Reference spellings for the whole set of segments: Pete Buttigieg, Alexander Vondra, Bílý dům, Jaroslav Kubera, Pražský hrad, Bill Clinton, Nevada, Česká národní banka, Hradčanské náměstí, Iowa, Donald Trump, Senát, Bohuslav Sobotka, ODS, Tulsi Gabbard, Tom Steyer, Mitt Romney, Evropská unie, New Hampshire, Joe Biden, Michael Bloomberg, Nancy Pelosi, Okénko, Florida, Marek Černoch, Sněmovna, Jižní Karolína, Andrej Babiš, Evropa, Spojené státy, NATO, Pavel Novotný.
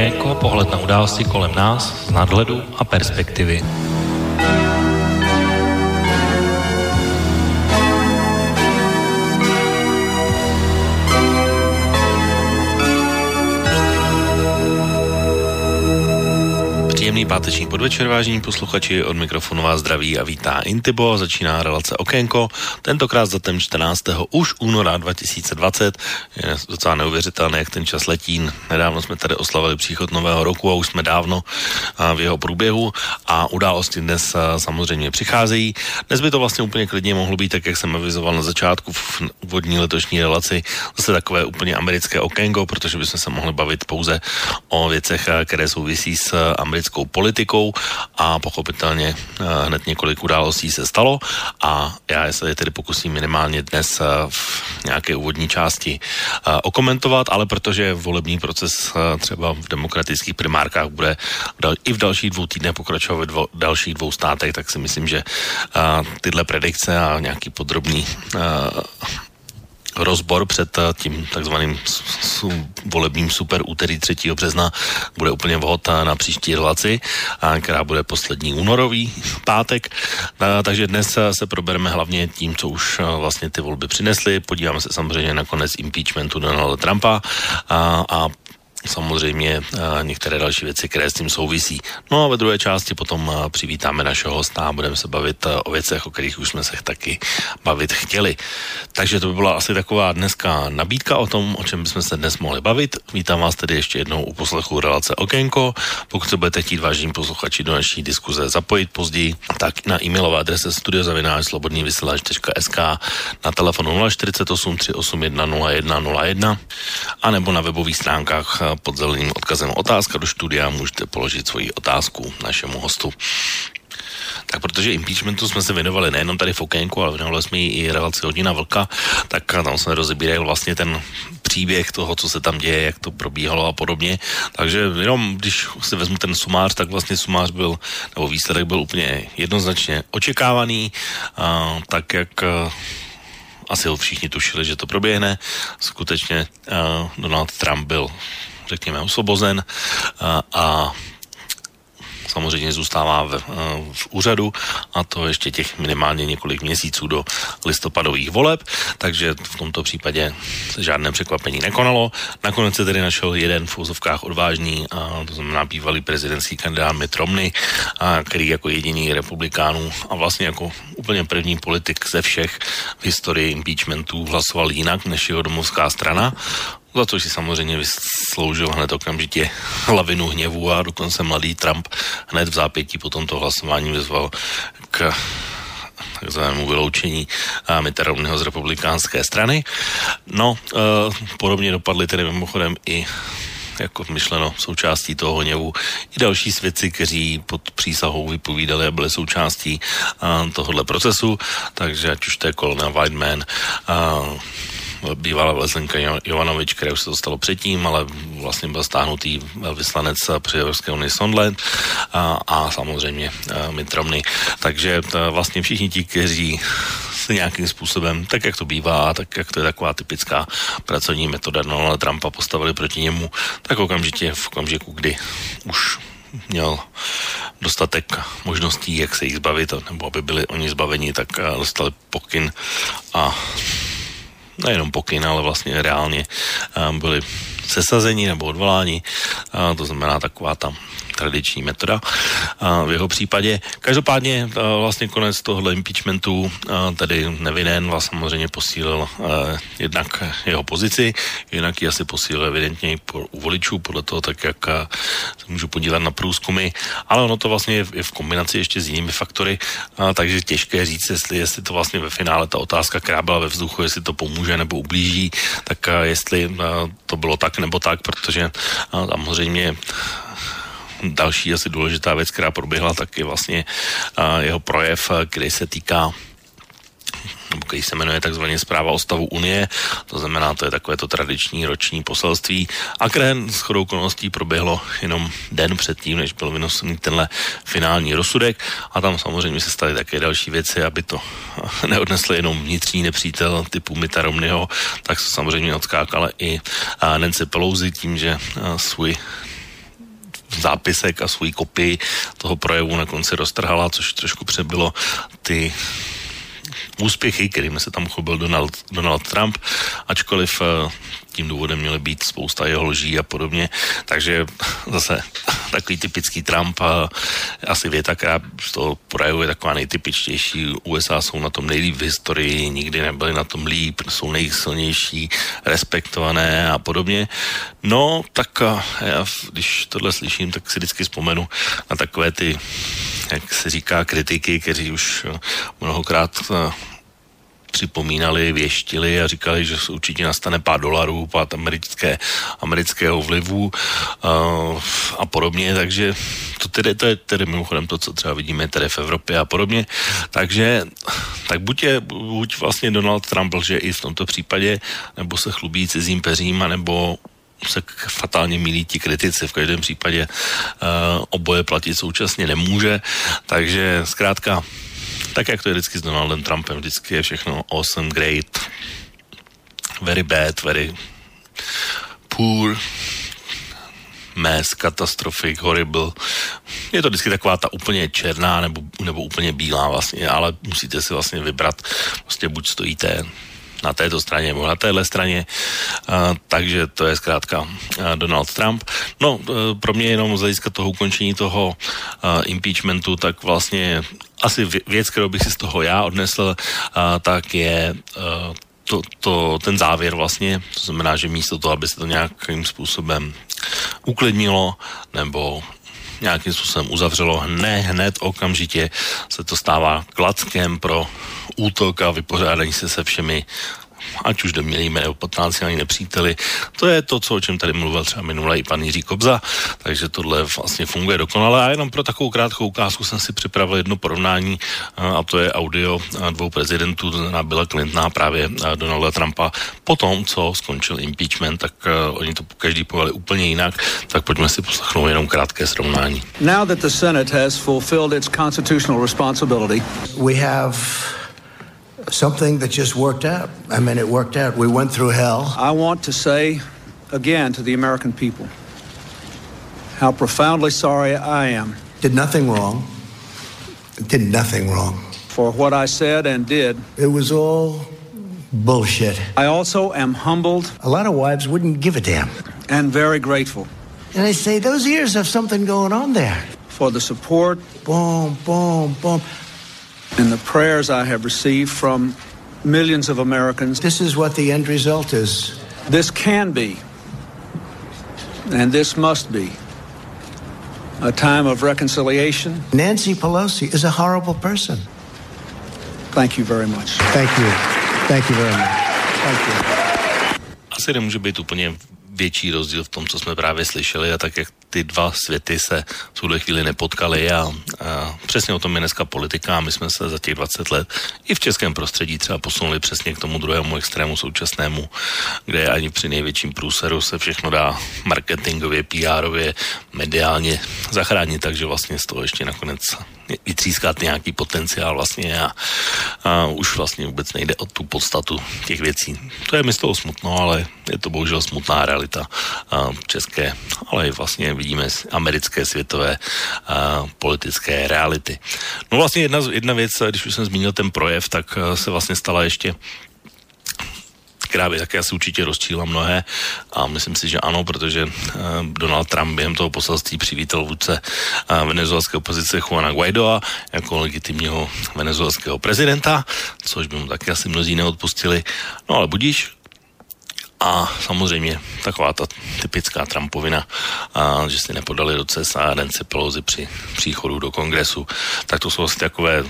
Okénko, pohled na události kolem nás z nadhledu a perspektivy. Příjemný páteční podvečer, vážení posluchači, od mikrofonu vás zdraví a vítá Intibo, začíná relace Okénko, tentokrát za ten 14. už února 2020, je docela neuvěřitelné, jak ten čas letí, nedávno jsme tady oslavili příchod nového roku a už jsme dávno v jeho průběhu a události dnes samozřejmě přicházejí. Dnes by to vlastně úplně klidně mohlo být, tak jak jsem avizoval na začátku v úvodní letošní relaci, zase takové úplně americké Okénko, protože bychom se mohli bavit pouze o věcech, které souvisí s americkou politikou a pochopitelně hned několik událostí se stalo a já se je tedy pokusím minimálně dnes v nějaké úvodní části okomentovat, ale protože volební proces třeba v demokratických primárkách bude i v dalších dvou týdnech pokračovat ve dalších dvou státech, tak si myslím, že tyhle predikce a nějaký podrobný rozbor před tím takzvaným volebním super úterý 3. března bude úplně vhod na příští relaci, která bude poslední únorový pátek. Takže dnes se probereme hlavně tím, co už vlastně ty volby přinesly. Podíváme se samozřejmě na konec impeachmentu Donalda Trumpa a samozřejmě některé další věci, které s tím souvisí. No a ve druhé části potom přivítáme našeho hosta a budeme se bavit o věcech, o kterých už jsme se taky bavit chtěli. Takže to by byla asi taková dneska nabídka o tom, o čem bychom se dnes mohli bavit. Vítám vás tedy ještě jednou u poslechu relace Okénko. Pokud se budete chtít, vážení posluchači, do naší diskuze zapojit později, tak na e-mailové adrese studio@slobodnyvysielac.sk, na telefonu 048 381 0101 a nebo na webových stránkách pod zeleným odkazem otázka do studia můžete položit svoji otázku našemu hostu. Tak protože impeachmentu jsme se věnovali nejenom tady v Okénku, ale věnovali jsme i relaci Hodina vlka, tak tam jsme rozebírali vlastně ten příběh toho, co se tam děje, jak to probíhalo a podobně. Takže jenom když si vezmu ten sumář, tak vlastně sumář byl, nebo výsledek byl úplně jednoznačně očekávaný, tak jak asi ho všichni tušili, že to proběhne. Skutečně Donald Trump byl, řekněme, osvobozen a samozřejmě zůstává v úřadu a to ještě těch minimálně několik měsíců do listopadových voleb, takže v tomto případě žádné překvapení nekonalo. Nakonec se tedy našel jeden v úzovkách odvážný, a to znamená bývalý prezidentský kandidát Mitt Romney, který jako jediný republikánů a vlastně jako úplně první politik ze všech v historii impeachmentů hlasoval jinak než jeho domovská strana, za což si samozřejmě vysloužil hned okamžitě lavinu hněvu a dokonce mladý Trump hned v zápětí po tomto hlasování vyzval k takzvanému vyloučení Mitta Romneyho z republikánské strany. No, podobně dopadly tedy mimochodem i jako myšleno součástí toho hněvu i další svědci, kteří pod přísahou vypovídali a byli součástí tohohle procesu, takže ať už to je Kolona Whiteman, bývalá vlezenka Jovanovič, které už se to stalo předtím, ale vlastně byl stáhnutý vyslanec při Evropské unii Sondland a samozřejmě Mitt Romney. Takže vlastně všichni ti, kteří se nějakým způsobem, tak jak to bývá, tak jak to je taková typická pracovní metoda Donalda Trumpa, postavili proti němu, tak okamžitě v okamžiku, kdy už měl dostatek možností, jak se jich zbavit, nebo aby byli oni zbaveni, tak dostali pokyn a nejenom pokyn, ale vlastně reálně byli sesazeni nebo odvoláni, to znamená taková ta tradiční metoda v jeho případě. Každopádně vlastně konec tohohle impeachmentu tedy nevinen vás samozřejmě posílil jednak jeho pozici, jinak ji asi posílil evidentně u voličů, podle toho tak, jak se můžu podívat na průzkumy, ale ono to vlastně je v kombinaci ještě s jinými faktory, takže těžké říct, jestli to vlastně ve finále ta otázka, která byla ve vzduchu, jestli to pomůže nebo ublíží, tak jestli to bylo tak nebo tak, protože samozřejmě další asi důležitá věc, která proběhla, tak je vlastně jeho projev, který se týká, když se jmenuje takzvaně zpráva o stavu Unie, to znamená, to je takové to tradiční roční poselství a které shodou okolností proběhlo jenom den předtím, než byl vynosený tenhle finální rozsudek a tam samozřejmě se staly také další věci, aby to neodnesl jenom vnitřní nepřítel typu Mitta Romneyho, tak se samozřejmě odskákala i Nancy Pelosi tím, že svůj zápisek a svůj kopii toho projevu na konci roztrhala, což trošku přebylo ty úspěchy, kterými se tam chlubil Donald Trump, ačkoliv tím důvodem měly být spousta jeho lží a podobně, takže zase takový typický Trump a asi věta, která z toho projevu je taková nejtypičtější. USA jsou na tom nejlíp v historii, nikdy nebyly na tom líp, jsou nejsilnější, respektované a podobně. No, tak já, když tohle slyším, tak si vždycky vzpomenu na takové ty, jak se říká, kritiky, kteří už mnohokrát připomínali, věštili a říkali, že určitě nastane $5, pád amerického vlivu a podobně, takže to je tedy mimochodem to, co třeba vidíme tady v Evropě a podobně, takže tak buď vlastně Donald Trump lže i v tomto případě, nebo se chlubí cizím peřím, anebo se fatálně mílí ti kritici. V každém případě oboje platit současně nemůže, takže zkrátka tak, jak to je vždycky s Donaldem Trumpem, vždycky je všechno awesome, great, very bad, very poor, mess, catastrophic, horrible. Je to vždycky taková ta úplně černá nebo úplně bílá vlastně, ale musíte si vlastně vybrat, vlastně buď stojíte na této straně nebo na téhle straně, takže to je zkrátka Donald Trump. No, pro mě jenom z hlediska toho ukončení toho impeachmentu, tak vlastně asi věc, kterou bych si z toho já odnesl, tak je ten závěr vlastně, to znamená, že místo toho, aby se to nějakým způsobem uklidnilo nebo nějakým způsobem uzavřelo, hned okamžitě se to stává klackem pro útok a vypořádání se všemi, ať už domnělými nebo potenciální nepříteli. To je to, o čem tady mluvil třeba minule i pan Jiří Kobza, takže tohle vlastně funguje dokonale. A jenom pro takovou krátkou ukázku jsem si připravil jedno porovnání, a to je audio dvou prezidentů, to znamená Billa Clintona a právě Donalda Trumpa. Po tom, co skončil impeachment, tak oni to každý povedali úplně jinak, tak pojďme si poslechnout jenom krátké srovnání. Now that the Senate has fulfilled its constitutional responsibility, we have something that just worked out. I mean, it worked out. We went through hell. I want to say again to the American people how profoundly sorry I am. Did nothing wrong. For what I said and did. It was all bullshit. I also am humbled. A lot of wives wouldn't give a damn. And very grateful. And I say, those ears have something going on there. For the support. Boom, boom, boom. And the prayers I have received from millions of Americans. This is what the end result is. This can be, and this must be, a time of reconciliation. Nancy Pelosi is a horrible person. Thank you very much. Thank you. Thank you very much. Thank you. Asi nemůže být úplně větší rozdíl v tom, co jsme právě slyšeli, a tak, jak ty dva světy se v tuhle chvíli nepotkaly a přesně o tom je dneska politika a my jsme se za těch 20 let i v českém prostředí třeba posunuli přesně k tomu druhému extrému současnému, kde ani při největším průseru se všechno dá marketingově, PR-ově, mediálně zachránit, takže vlastně z toho ještě nakonec vytřískat nějaký potenciál vlastně a už vlastně vůbec nejde o tu podstatu těch věcí. To je mi z toho smutno, ale je to bohužel smutná realita české, ale i vlastně vidíme americké, světové politické reality. No vlastně jedna věc, když už jsem zmínil ten projev, tak se vlastně stala ještě, která by také asi určitě rozčíla mnohé a myslím si, že ano, protože Donald Trump během toho poselství přivítal vůdce venezuelské opozice Juana Guaidoa jako legitimního venezuelského prezidenta, což by mu taky asi mnozí neodpustili, no ale budíš. A samozřejmě taková ta typická Trumpovina, že si nepodali do CSA a Nancy Pelosi při příchodu do kongresu, tak to jsou asi takové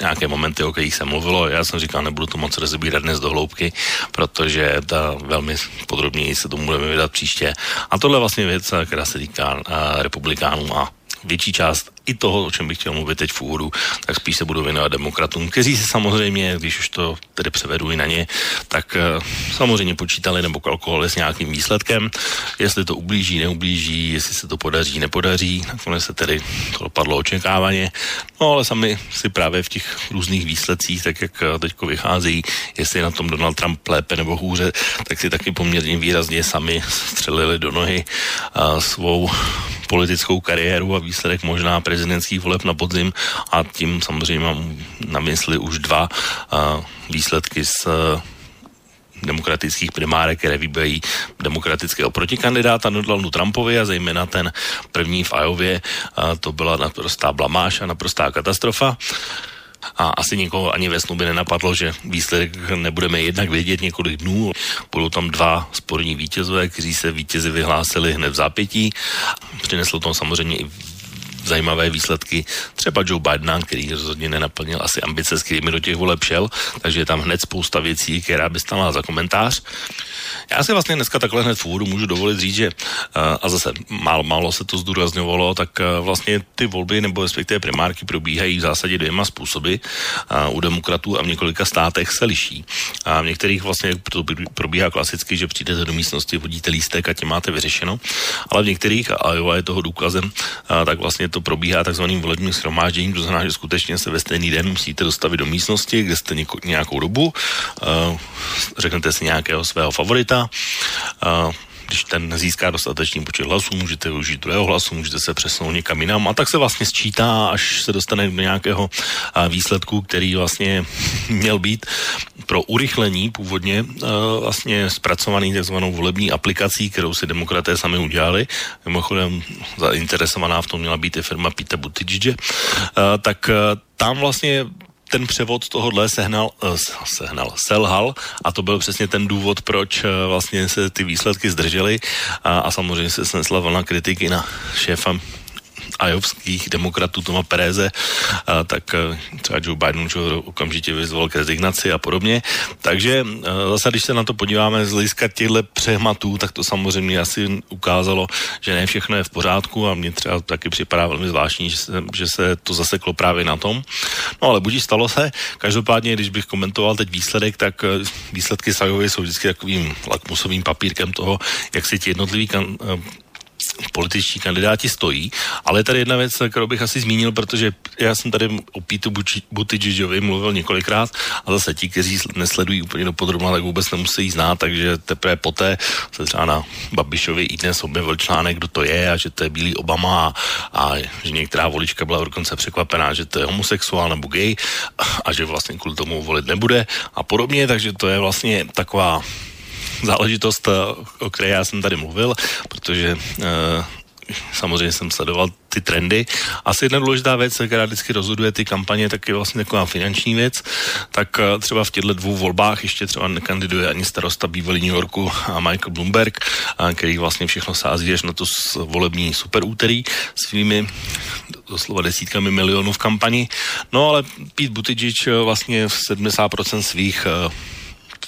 nějaké momenty, o kterých se mluvilo. Já jsem říkal, nebudu to moc rozebírat dnes do hloubky, protože velmi podrobněji se tomu budeme vydat příště. A tohle je vlastně věc, která se týká republikánům a větší část i toho, o čem bych chtěl mluvit teď v úvodu, tak spíš se budu věnovat demokratům, kteří se samozřejmě, když už to tedy převedu i na ně, tak samozřejmě počítali nebo kalkulovali s nějakým výsledkem, jestli to ublíží, neublíží, jestli se to podaří, nepodaří, nakonec se tedy to dopadlo očekávaně, no ale sami si právě v těch různých výsledcích, tak jak teďko vycházejí, jestli je na tom Donald Trump lépe nebo hůře, tak si taky poměrně výrazně sami střelili do nohy svou politickou kariéru a výsledek možná prezidentských voleb na podzim, a tím samozřejmě mám na mysli už dva výsledky z demokratických primárek, které vybírají demokratického protikandidáta Donaldu Trumpovi, a zejména ten první v Iově, to byla naprostá blamáž a naprostá katastrofa. A asi nikoho ani ve snu by nenapadlo, že výsledek nebudeme jednak vědět několik dnů. Budou tam dva sporní vítězové, kteří se vítězi vyhlásili hned v zápětí. Přineslo to samozřejmě i zajímavé výsledky třeba Joe Bidena, který rozhodně nenaplnil asi ambice, s kterými do těch voleb šel, takže je tam hned spousta věcí, která by stala za komentář. Já si vlastně dneska takhle hned v úvodu můžu dovolit říct, že, a zase málo se to zdůrazňovalo, tak vlastně ty volby nebo respektive primárky probíhají v zásadě dvěma způsoby. U demokratů a v několika státech se liší. A v některých vlastně to probíhá klasicky, že přijdete do místnosti, hodíte lístek a tím máte vyřešeno. Ale v některých, a Iowa je toho důkazem, tak vlastně to probíhá takzvaným volebním shromážděním, to znamená, že skutečně se ve stejný den musíte dostavit do místnosti, kde jste nějakou dobu, řeknete si nějakého svého favorita, když ten získá dostatečný počet hlasů, můžete využít druhého hlasu, můžete se přesunout někam jinam, a tak se vlastně sčítá, až se dostane do nějakého výsledku, který vlastně měl být pro urychlení původně vlastně zpracovaný takzvanou volební aplikací, kterou si demokraté sami udělali. Mimochodem zainteresovaná v tom měla být i firma Pete Buttigieg. Tak tam vlastně ten převod tohohle selhal, a to byl přesně ten důvod, proč vlastně se ty výsledky zdržely, a samozřejmě se snesla vlna kritiky na šéfa ajovských demokratů Toma Pereze, tak třeba Joe Biden okamžitě vyzval k rezignaci a podobně. Takže zase, když se na to podíváme z hlediska těchto přehmatů, tak to samozřejmě asi ukázalo, že ne všechno je v pořádku, a mně třeba taky připadá velmi zvláštní, že se to zaseklo právě na tom. No ale budíž, stalo se. Každopádně, když bych komentoval teď výsledek, tak výsledky Sajovy jsou vždycky takovým lakmusovým papírkem toho, jak si ti jednotliví političtí kandidáti stojí, ale tady jedna věc, kterou bych asi zmínil, protože já jsem tady o Pítu Buttigiegovi mluvil několikrát, a zase ti, kteří nesledují úplně dopodrobna, tak vůbec nemusí znát, takže teprve poté se třeba na Babišovi i dnes objevil článek, kdo to je, a že to je bílý Obama, a že některá volička byla dokonce překvapená, že to je homosexuál nebo gay, a že vlastně kvůli tomu volit nebude a podobně, takže to je vlastně taková záležitost, o které já jsem tady mluvil, protože samozřejmě jsem sledoval ty trendy. Asi jedna důležitá věc, která vždycky rozhoduje ty kampaně, tak je vlastně taková finanční věc. Tak třeba v těchto dvou volbách ještě třeba nekandiduje ani starosta bývalý New Yorku a Michael Bloomberg, který vlastně všechno sází až na to volební superúterý svými doslova desítkami milionů v kampani. No ale Pete Buttigieg vlastně v 70% svých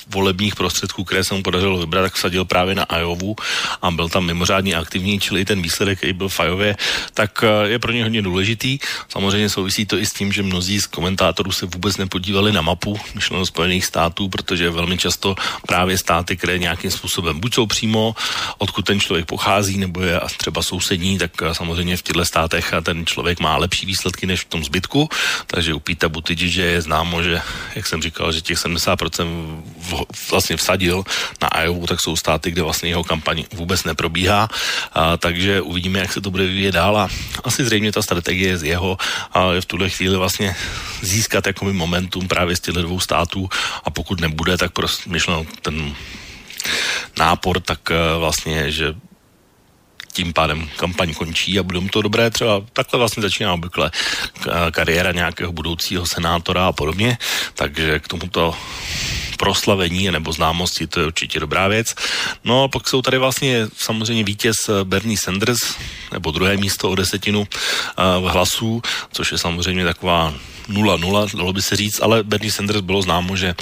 volebních prostředků, které se mu podařilo vybrat, tak vsadil právě na Iowu a byl tam mimořádně aktivní, čili i ten výsledek, který byl v Iově, tak je pro ně hodně důležitý. Samozřejmě souvisí to i s tím, že mnozí z komentátorů se vůbec nepodívali na mapu myšleno Spojených států, protože velmi často právě státy, které nějakým způsobem buď jsou přímo, odkud ten člověk pochází, nebo je třeba sousední, tak samozřejmě v těchto státech ten člověk má lepší výsledky než v tom zbytku. Takže u Pita Buttigiege je známo, že, jak jsem říkal, že těch 70% vlastně vsadil na Iowa, tak jsou státy, kde vlastně jeho kampaň vůbec neprobíhá, takže uvidíme, jak se to bude vyvíjet dál, a asi zřejmě ta strategie z jeho je v tuhle chvíli vlastně získat jakoby momentum právě z těchto dvou států, a pokud nebude, tak prostě myšleno ten nápor, tak vlastně, že tím pádem kampaň končí a bude mu to dobré. Třeba takhle vlastně začíná obvykle kariéra nějakého budoucího senátora a podobně, takže k tomuto proslavení nebo známosti to je určitě dobrá věc. No a pak jsou tady vlastně samozřejmě vítěz Bernie Sanders, nebo druhé místo o 10% hlasů, což je samozřejmě taková 0-0, dalo by se říct, ale Bernie Sanders bylo známo, že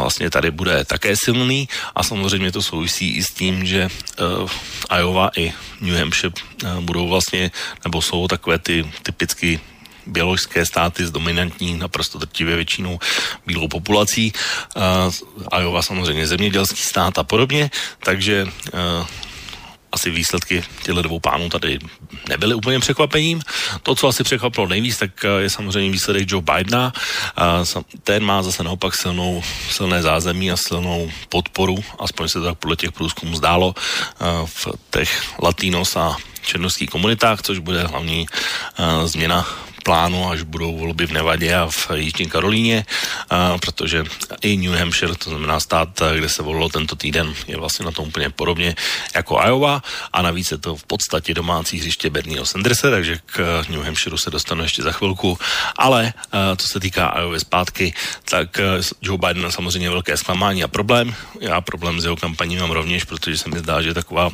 vlastně tady bude také silný, a samozřejmě to souvisí i s tím, že Iowa i New Hampshire budou vlastně, nebo jsou takové ty typicky běložské státy s dominantní, naprosto drtivě většinou bílou populací. Iowa samozřejmě zemědělský stát a podobně, takže asi výsledky těchto dvou pánů tady nebyly úplně překvapením. To, co asi překvapilo nejvíc, tak je samozřejmě výsledek Joe Bidena. Ten má zase naopak silné zázemí a silnou podporu, aspoň se tak podle těch průzkumů zdálo, v těch latinos a černoských komunitách, což bude hlavní změna plánu, až budou volby v Nevadě a v Jižní Karolíně, protože i New Hampshire, to znamená stát, kde se volilo tento týden, je vlastně na tom úplně podobně jako Iowa a navíc je to v podstatě domácí hřiště Bernieho Sandersa, takže k New Hampshireu se dostanu ještě za chvilku, ale co se týká Iowa zpátky, tak Joe Biden je samozřejmě velké zklamání a problém. Já problém s jeho kampaní mám rovněž, protože se mi zdá, že taková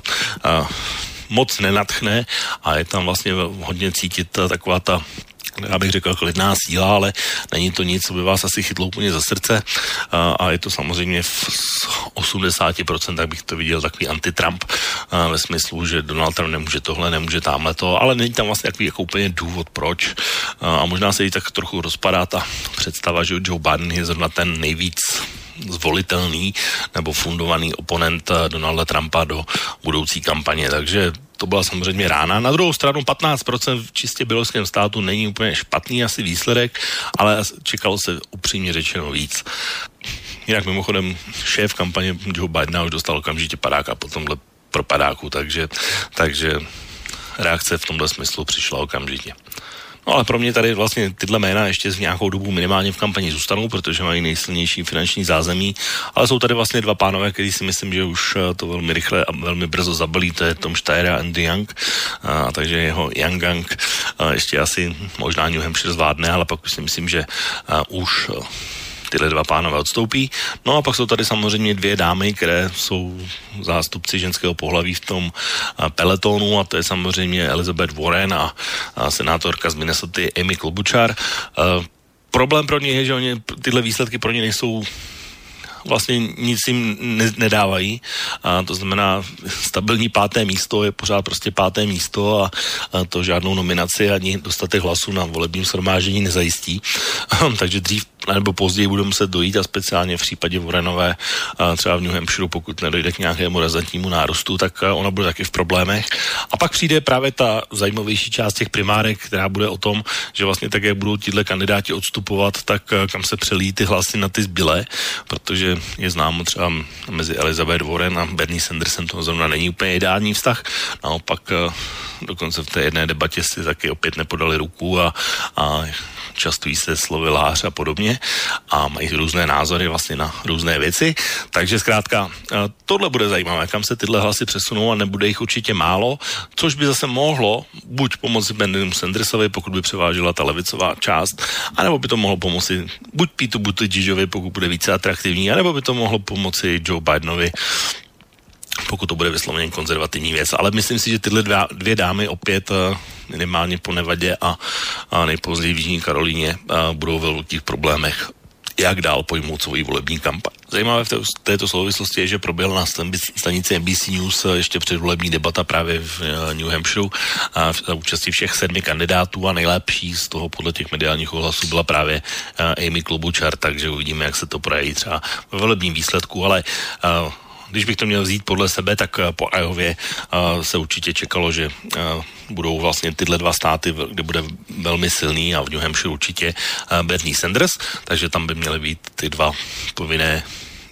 moc nenadchne a je tam vlastně hodně cítit taková ta, já bych řekl, klidná síla, ale není to nic, co by vás asi chytlo úplně za srdce a je to samozřejmě v 80%, tak bych to viděl takový anti-Trump ve smyslu, že Donald Trump nemůže tohle, nemůže tamhleto, ale není tam vlastně takový jako úplně důvod proč a možná se i tak trochu rozpadá ta představa, že Joe Biden je zrovna ten nejvíc zvolitelný nebo fundovaný oponent Donalda Trumpa do budoucí kampaně, takže to byla samozřejmě rána. Na druhou stranu 15% v čistě běloruském státu není úplně špatný asi výsledek, ale čekalo se upřímně řečeno víc. Jinak mimochodem šéf kampaně Joe Bidena už dostal okamžitě padáka po tomhle propadáku, takže reakce v tomhle smyslu přišla okamžitě. No ale pro mě tady vlastně tyhle jména ještě z nějakou dobu minimálně v kampani zůstanou, protože mají nejsilnější finanční zázemí, ale jsou tady vlastně dva pánové, kteří si myslím, že už to velmi rychle a velmi brzo zabalí, to je Tom Steyer a Andy Young, a takže jeho Young Gang ještě asi možná New Hampshire zvládne, ale pak už si myslím, že už tyhle dva pánové odstoupí. No a pak jsou tady samozřejmě dvě dámy, které jsou zástupci ženského pohlaví v tom peletonu a to je samozřejmě Elizabeth Warren a senátorka z Minnesota Amy Klobuchar. Problém pro ně je, že tyhle výsledky pro ně nejsou, vlastně nic jim nedávají. A to znamená, stabilní páté místo je pořád prostě páté místo a to žádnou nominaci ani dostatek hlasů na volebním shromáždění nezajistí. Takže dřív nebo později bude muset dojít a speciálně v případě Warrenové, třeba v New Hampshire, pokud nedojde k nějakému razantnímu nárostu, tak ona bude taky v problémech. A pak přijde právě ta zajímavější část těch primárek, která bude o tom, že vlastně tak, jak budou tíhle kandidáti odstupovat, tak kam se přelíjí ty hlasy na ty zbylé, protože je známo třeba mezi Elizabeth Warren a Bernie Sandersem to zrovna není úplně ideální vztah. Naopak dokonce v té jedné debatě si taky opět nepodali ruku a častují se slovy lhář a podobně a mají různé názory vlastně na různé věci, takže zkrátka tohle bude zajímavé, kam se tyhle hlasy přesunou a nebude jich určitě málo, což by zase mohlo buď pomoci Berniemu Sandersovi, pokud by převážila ta levicová část, anebo by to mohlo pomoci buď Pete Buttigiegiovi, pokud bude více atraktivní, anebo by to mohlo pomoci Joe Bidenovi, pokud to bude vysloveně konzervativní věc. Ale myslím si, že tyhle dvě dámy opět minimálně po Nevadě a nejpozději v Jižní Karolíně budou ve velkých problémech, jak dál pojmout svoji volební kampaň. Zajímavé v této souvislosti je, že proběhla na stanici NBC News ještě předvolební debata právě v New Hampshire za účastí všech 7 kandidátů a nejlepší z toho podle těch mediálních ohlasů byla právě Amy Klobuchar, takže uvidíme, jak se to projeví třeba ve volebním výsledku, ale když bych to měl vzít podle sebe, tak po Iově se určitě čekalo, že budou vlastně tyhle dva státy, kde bude velmi silný a v New Hampshire určitě Bernie Sanders, takže tam by měly být ty dva povinné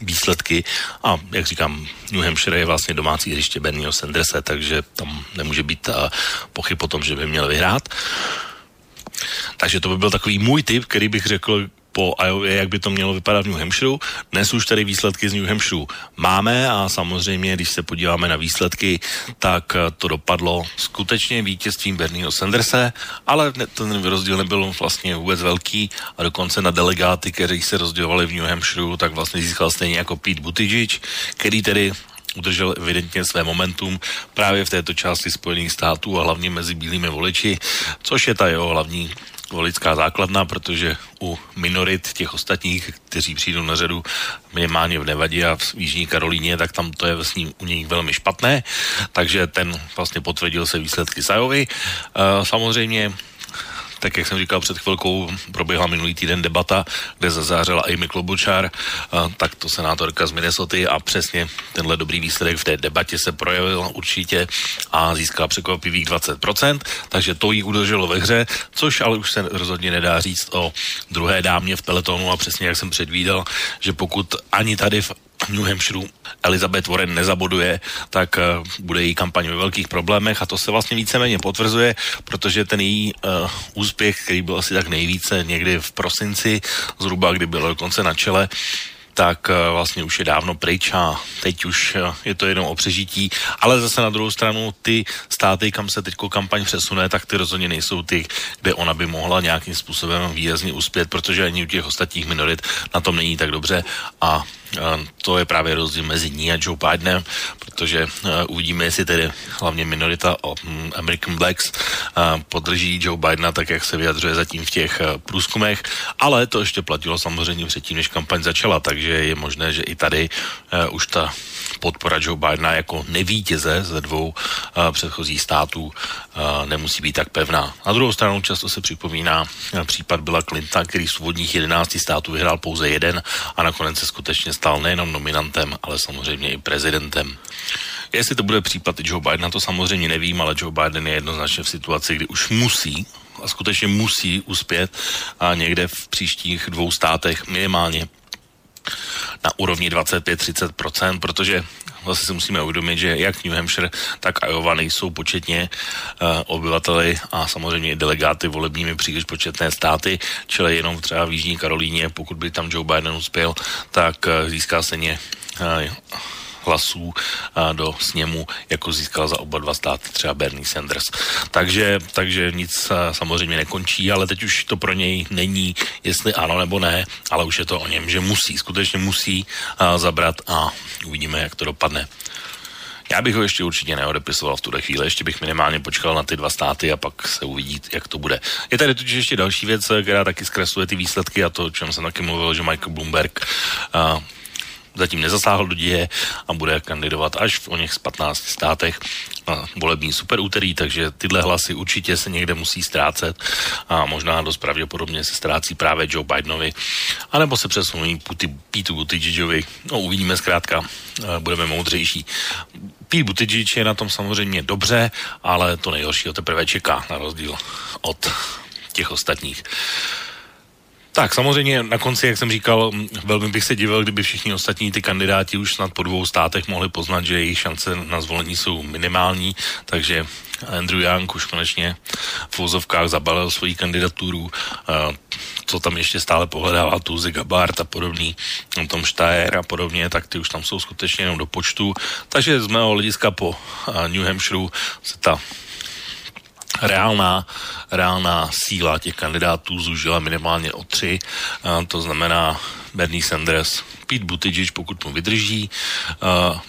výsledky a jak říkám, New Hampshire je vlastně domácí hřiště Bernieho Sandersa, takže tam nemůže být pochyb o tom, že by měl vyhrát. Takže to by byl takový můj tip, který bych řekl po Iově, jak by to mělo vypadat v New Hampshire. Dnes už tady výsledky z New Hampshire máme a samozřejmě, když se podíváme na výsledky, tak to dopadlo skutečně vítězstvím Bernieho Sandersa, ale ten rozdíl nebyl vlastně vůbec velký a dokonce na delegáty, kteří se rozdělovali v New Hampshire, tak vlastně získal stejně jako Pete Buttigieg, který tedy udržel evidentně své momentum právě v této části Spojených států a hlavně mezi bílými voliči, což je ta jeho hlavní voličská základna, protože u minorit těch ostatních, kteří přijdou na řadu minimálně v Nevadě a v Jižní Karolíně, tak tam to je vlastně u nich velmi špatné, takže ten vlastně potvrdil se výsledky Sajovy. Samozřejmě tak jak jsem říkal před chvilkou, proběhla minulý týden debata, kde zazářela Amy Klobuchar, takto senátorka z Minnesoty, a přesně tenhle dobrý výsledek v té debatě se projevil určitě a získala překvapivých 20%, takže to jí udrželo ve hře, což ale už se rozhodně nedá říct o druhé dámě v pelotonu a přesně jak jsem předvídal, že pokud ani tady v New Hampshire Elizabeth Warren nezaboduje, tak bude její kampaň ve velkých problémech a to se vlastně víceméně potvrzuje, protože ten její úspěch, který byl asi tak nejvíce někdy v prosinci, zhruba kdy bylo dokonce na čele, tak vlastně už je dávno pryč a teď už je to jenom o přežití. Ale zase na druhou stranu ty státy, kam se teďko kampaň přesune, tak ty rozhodně nejsou ty, kde ona by mohla nějakým způsobem výrazně uspět, protože ani u těch ostatních minorit na tom není tak dobře a to je právě rozdíl mezi ní a Joe Bidenem, protože uvidíme, jestli tedy hlavně minorita American Blacks podrží Joe Bidena, tak jak se vyjadřuje zatím v těch průzkumech, ale to ještě platilo samozřejmě předtím, než kampaň začala, takže je možné, že i tady už ta podpora Joe Bidena jako nevítěze ze dvou předchozích států nemusí být tak pevná. Na druhou stranu často se připomíná případ Billa Clintona, který z úvodních 11 států vyhrál pouze jeden a nakonec se skutečně stál nejenom nominantem, ale samozřejmě i prezidentem. Jestli to bude případ Joe Bidena, to samozřejmě nevím, ale Joe Biden je jednoznačně v situaci, kdy už musí a skutečně musí uspět a někde v příštích dvou státech minimálně na úrovni 25-30%, protože vlastně si musíme uvědomit, že jak New Hampshire, tak Iowa nejsou početně obyvateli a samozřejmě i delegáty volebními příliš početné státy, čili jenom třeba v Jižní Karolíně, pokud by tam Joe Biden uspěl, tak získá se ně hlasů do sněmu, jako získal za oba dva státy třeba Bernie Sanders. Takže nic samozřejmě nekončí, ale teď už to pro něj není, jestli ano nebo ne, ale už je to o něm, že musí, skutečně musí zabrat a uvidíme, jak to dopadne. Já bych ho ještě určitě neodepisoval v tuhle chvíli, ještě bych minimálně počkal na ty dva státy a pak se uvidí, jak to bude. Je tady totiž ještě další věc, která taky zkresluje ty výsledky a to, o čem jsem taky mluvil, že Michael Bloomberg zatím nezasáhl do děje a bude kandidovat až v oněch 15 státech na volební superúterý, takže tyhle hlasy určitě se někde musí ztrácet a možná dost pravděpodobně se ztrácí právě Joe Bidenovi, anebo se přesunují Pete Buttigiegiovi. No uvidíme zkrátka, budeme moudřejší. Pete Buttigieg je na tom samozřejmě dobře, ale to nejhorší teprve čeká na rozdíl od těch ostatních. Tak samozřejmě na konci, jak jsem říkal, velmi bych se divil, kdyby všichni ostatní ty kandidáti už snad po dvou státech mohli poznat, že jejich šance na zvolení jsou minimální, takže Andrew Yang už konečně v úzovkách zabalil svoji kandidaturu, co tam ještě stále pohledává, Tulsi Gabbard a podobný, Tom Steyer a podobně, tak ty už tam jsou skutečně jenom do počtu, takže z mého hlediska po New Hampshire se ta reálná síla těch kandidátů zúžila minimálně o 3, to znamená Bernie Sanders, Pete Buttigieg, pokud mu vydrží,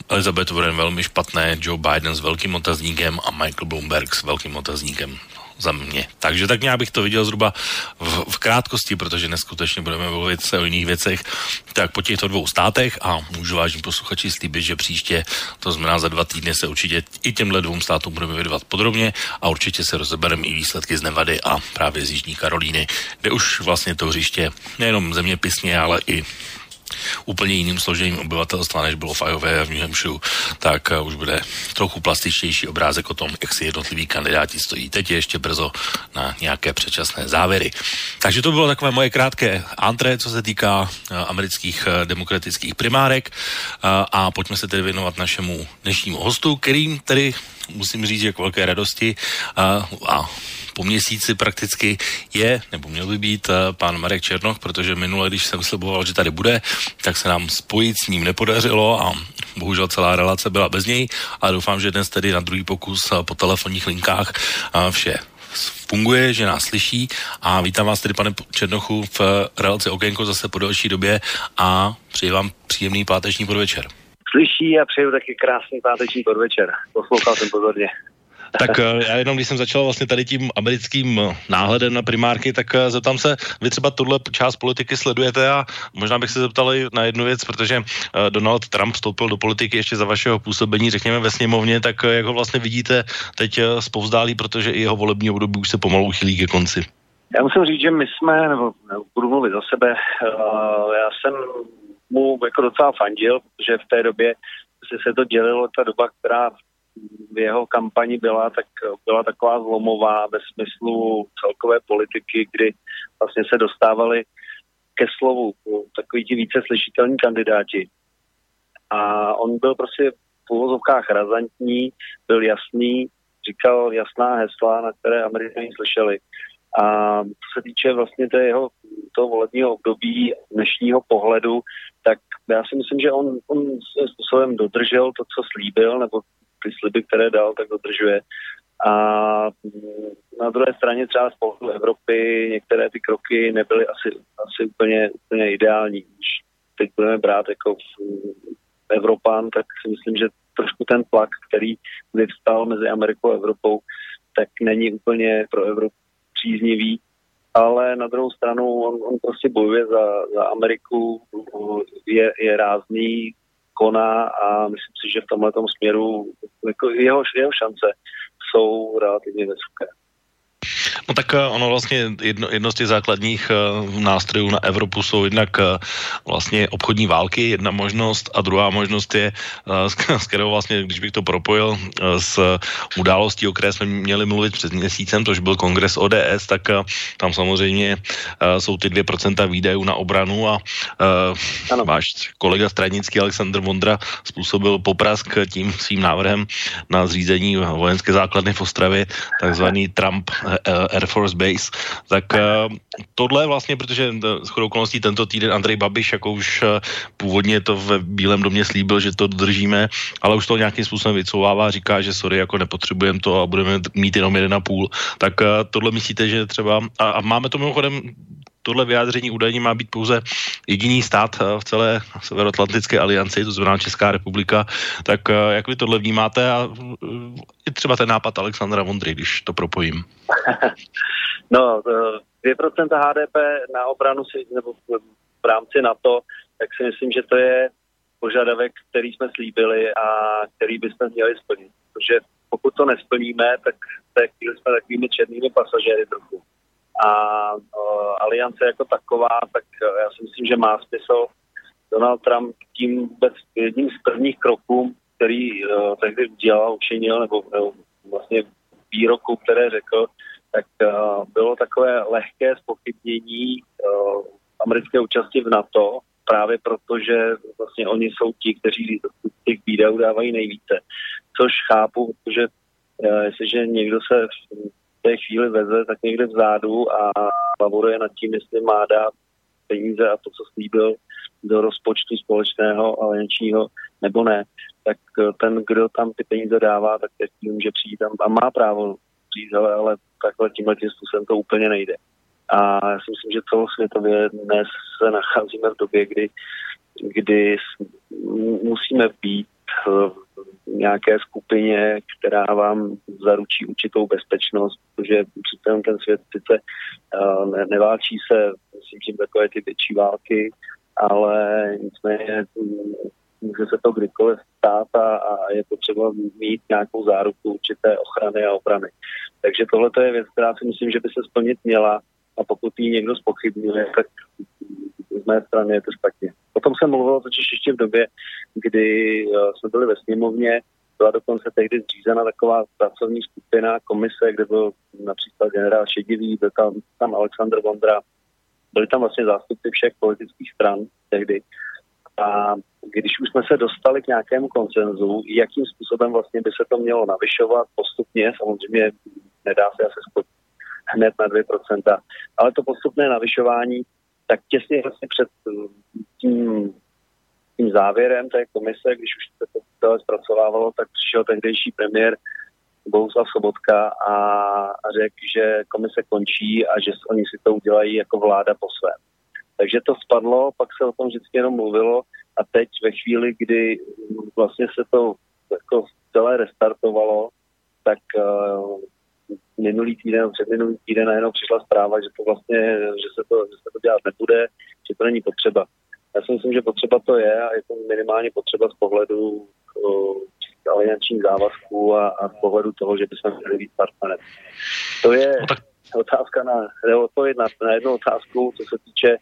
Elizabeth Warren velmi špatné, Joe Biden s velkým otazníkem a Michael Bloomberg s velkým otazníkem za mě. Takže tak nějak bych to viděl zhruba v krátkosti, protože neskutečně budeme mluvit se o jiných věcech, tak po těchto dvou státech a můžu vážně posluchači slíbit, že příště, to znamená za 2 týdny, se určitě i těmhle dvou státům budeme věnovat podrobně a určitě se rozebereme i výsledky z Nevady a právě z Jižní Karolíny, kde už vlastně to hřiště nejenom zeměpisně, ale i úplně jiným složením obyvatelstva, než bylo v Iowě a v New Hampshire, tak už bude trochu plastičtější obrázek o tom, jak si jednotliví kandidáti stojí. Teď je ještě brzo na nějaké předčasné závěry. Takže to bylo takové moje krátké antré, co se týká amerických demokratických primárek a pojďme se tedy věnovat našemu dnešnímu hostu, kterým tedy musím říct, že k velké radosti a po měsíci prakticky je, nebo měl by být pan Marek Černoch, protože minule, když jsem sliboval, že tady bude, tak se nám spojit s ním nepodařilo a bohužel celá relace byla bez něj, ale doufám, že dnes tedy na druhý pokus po telefonních linkách vše funguje, že nás slyší a vítám vás tedy, pane Černochu, v relaci Okénko zase po další době a přeji vám příjemný páteční podvečer. Slyší a přeju taky krásný páteční podvečer. Poslouchal jsem pozorně. Tak já jenom, když jsem začal vlastně tady tím americkým náhledem na primárky, tak zeptám se, vy třeba tuhle část politiky sledujete a možná bych se zeptal i na jednu věc, protože Donald Trump vstoupil do politiky ještě za vašeho působení, řekněme ve sněmovně, tak jak ho vlastně vidíte teď zpovzdálí, protože i jeho volební období už se pomalu chýlí ke konci. Já musím říct, že my jsme, nebo budu mluvit za sebe, já jsem mu jako docela fandil, protože v té době se to dělilo, ta doba, která v jeho kampani byla, tak byla taková zlomová ve smyslu celkové politiky, kdy vlastně se dostávali ke slovu takový ti více slyšitelní kandidáti. A on byl prostě v uvozovkách razantní, byl jasný, říkal jasná hesla, na které Američané slyšeli. A co se týče vlastně toho volebního období dnešního pohledu, tak já si myslím, že on svým způsobem dodržel to, co slíbil, nebo ty sliby, které dal, tak dodržuje. A na druhé straně třeba z pohledu Evropy některé ty kroky nebyly asi úplně ideální. Když teď budeme brát jako Evropan, tak si myslím, že trošku ten tlak, který vyvstal mezi Amerikou a Evropou, tak není úplně pro Evropu příznivý, ale na druhou stranu on prostě bojuje za Ameriku, je rázný, koná a myslím si, že v tomhletom směru jako jeho šance jsou relativně vysoké. No tak ono vlastně jedno z těch základních nástrojů na Evropu jsou jednak vlastně obchodní války, jedna možnost a druhá možnost je, s kterou vlastně, když bych to propojil s událostí, o které jsme měli mluvit před měsícem, tož byl kongres ODS, tak tam samozřejmě jsou ty 2% výdajů na obranu a váš kolega stranický Alexander Vondra způsobil poprask tím svým návrhem na zřízení vojenské základny v Ostravě, takzvaný Trump Air Force Base, tak tohle vlastně, protože shodou okolností tento týden Andrej Babiš, jako už původně to ve Bílém domě slíbil, že to držíme, ale už to nějakým způsobem vycouvává, říká, že sorry, jako nepotřebujeme to a budeme mít jenom 1,5. Tak tohle myslíte, že třeba, a máme to mimochodem, tohle vyjádření údajně má být pouze jediný stát v celé Severoatlantické alianci, to znamená Česká republika, tak jak vy tohle vnímáte a i třeba ten nápad Alexandra Vondry, když to propojím. No, 2% HDP na obranu nebo v rámci NATO, tak si myslím, že to je požadavek, který jsme slíbili a který bychom měli splnit. Protože pokud to nesplníme, tak jsme takovými černými pasažéry trochu. A aliance jako taková, tak já si myslím, že má smysl. Donald Trump tím vůbec jedním z prvních kroků, který tehdy udělal, učinil, nebo vlastně výroku, které řekl, tak bylo takové lehké zpochybnění americké účasti v NATO, právě protože vlastně oni jsou ti, kteří těch výdajů dávají nejvíce. Což chápu, protože jestliže někdo se té chvíli veze, tak někde vzadu a laboruje nad tím, jestli má dát peníze a to, co slíbil do rozpočtu společného aliančního nebo ne, tak ten, kdo tam ty peníze dává, tak tím může přijít a má právo přijít, ale takhle tímhle tím způsobem to úplně nejde. A já si myslím, že celosvětově dnes se nacházíme v době, kdy musíme být nějaké skupině, která vám zaručí určitou bezpečnost, protože přece ten svět sice neválčí se, myslím, že takové ty větší války, ale nicméně může se to kdykoliv stát a je potřeba mít nějakou záruku určité ochrany a obrany. Takže tohle je věc, která si myslím, že by se splnit měla a pokud ji někdo zpochybňuje, tak z mé strany je to špatně. Potom jsem mluvil totiž ještě v době, kdy jsme byli ve sněmovně, byla dokonce tehdy zřízena taková pracovní skupina, komise, kde byl například generál Šedivý, byl tam Alexander Vondra, byli tam vlastně zástupci všech politických stran tehdy. A když už jsme se dostali k nějakému konsenzu, jakým způsobem vlastně by se to mělo navyšovat postupně, samozřejmě nedá se asi skočit hned na 2%, ale to postupné navyšování, tak těsně vlastně před tím závěrem té komise, když už se to zpracovávalo, tak přišel tehdejší premiér Bohuslav Sobotka a řekl, že komise končí a že oni si to udělají jako vláda po svém. Takže to spadlo, pak se o tom vždycky jenom mluvilo a teď ve chvíli, kdy vlastně se to jako celé restartovalo, tak před minulý týden najednou přišla zpráva, že se to dělat nebude, že to není potřeba. Já si myslím, že potřeba to je a je to minimálně potřeba z pohledu aliančních závazků a z pohledu toho, že bychom měli být partnerem. To je otázka na odpověď na jednu otázku, co se týče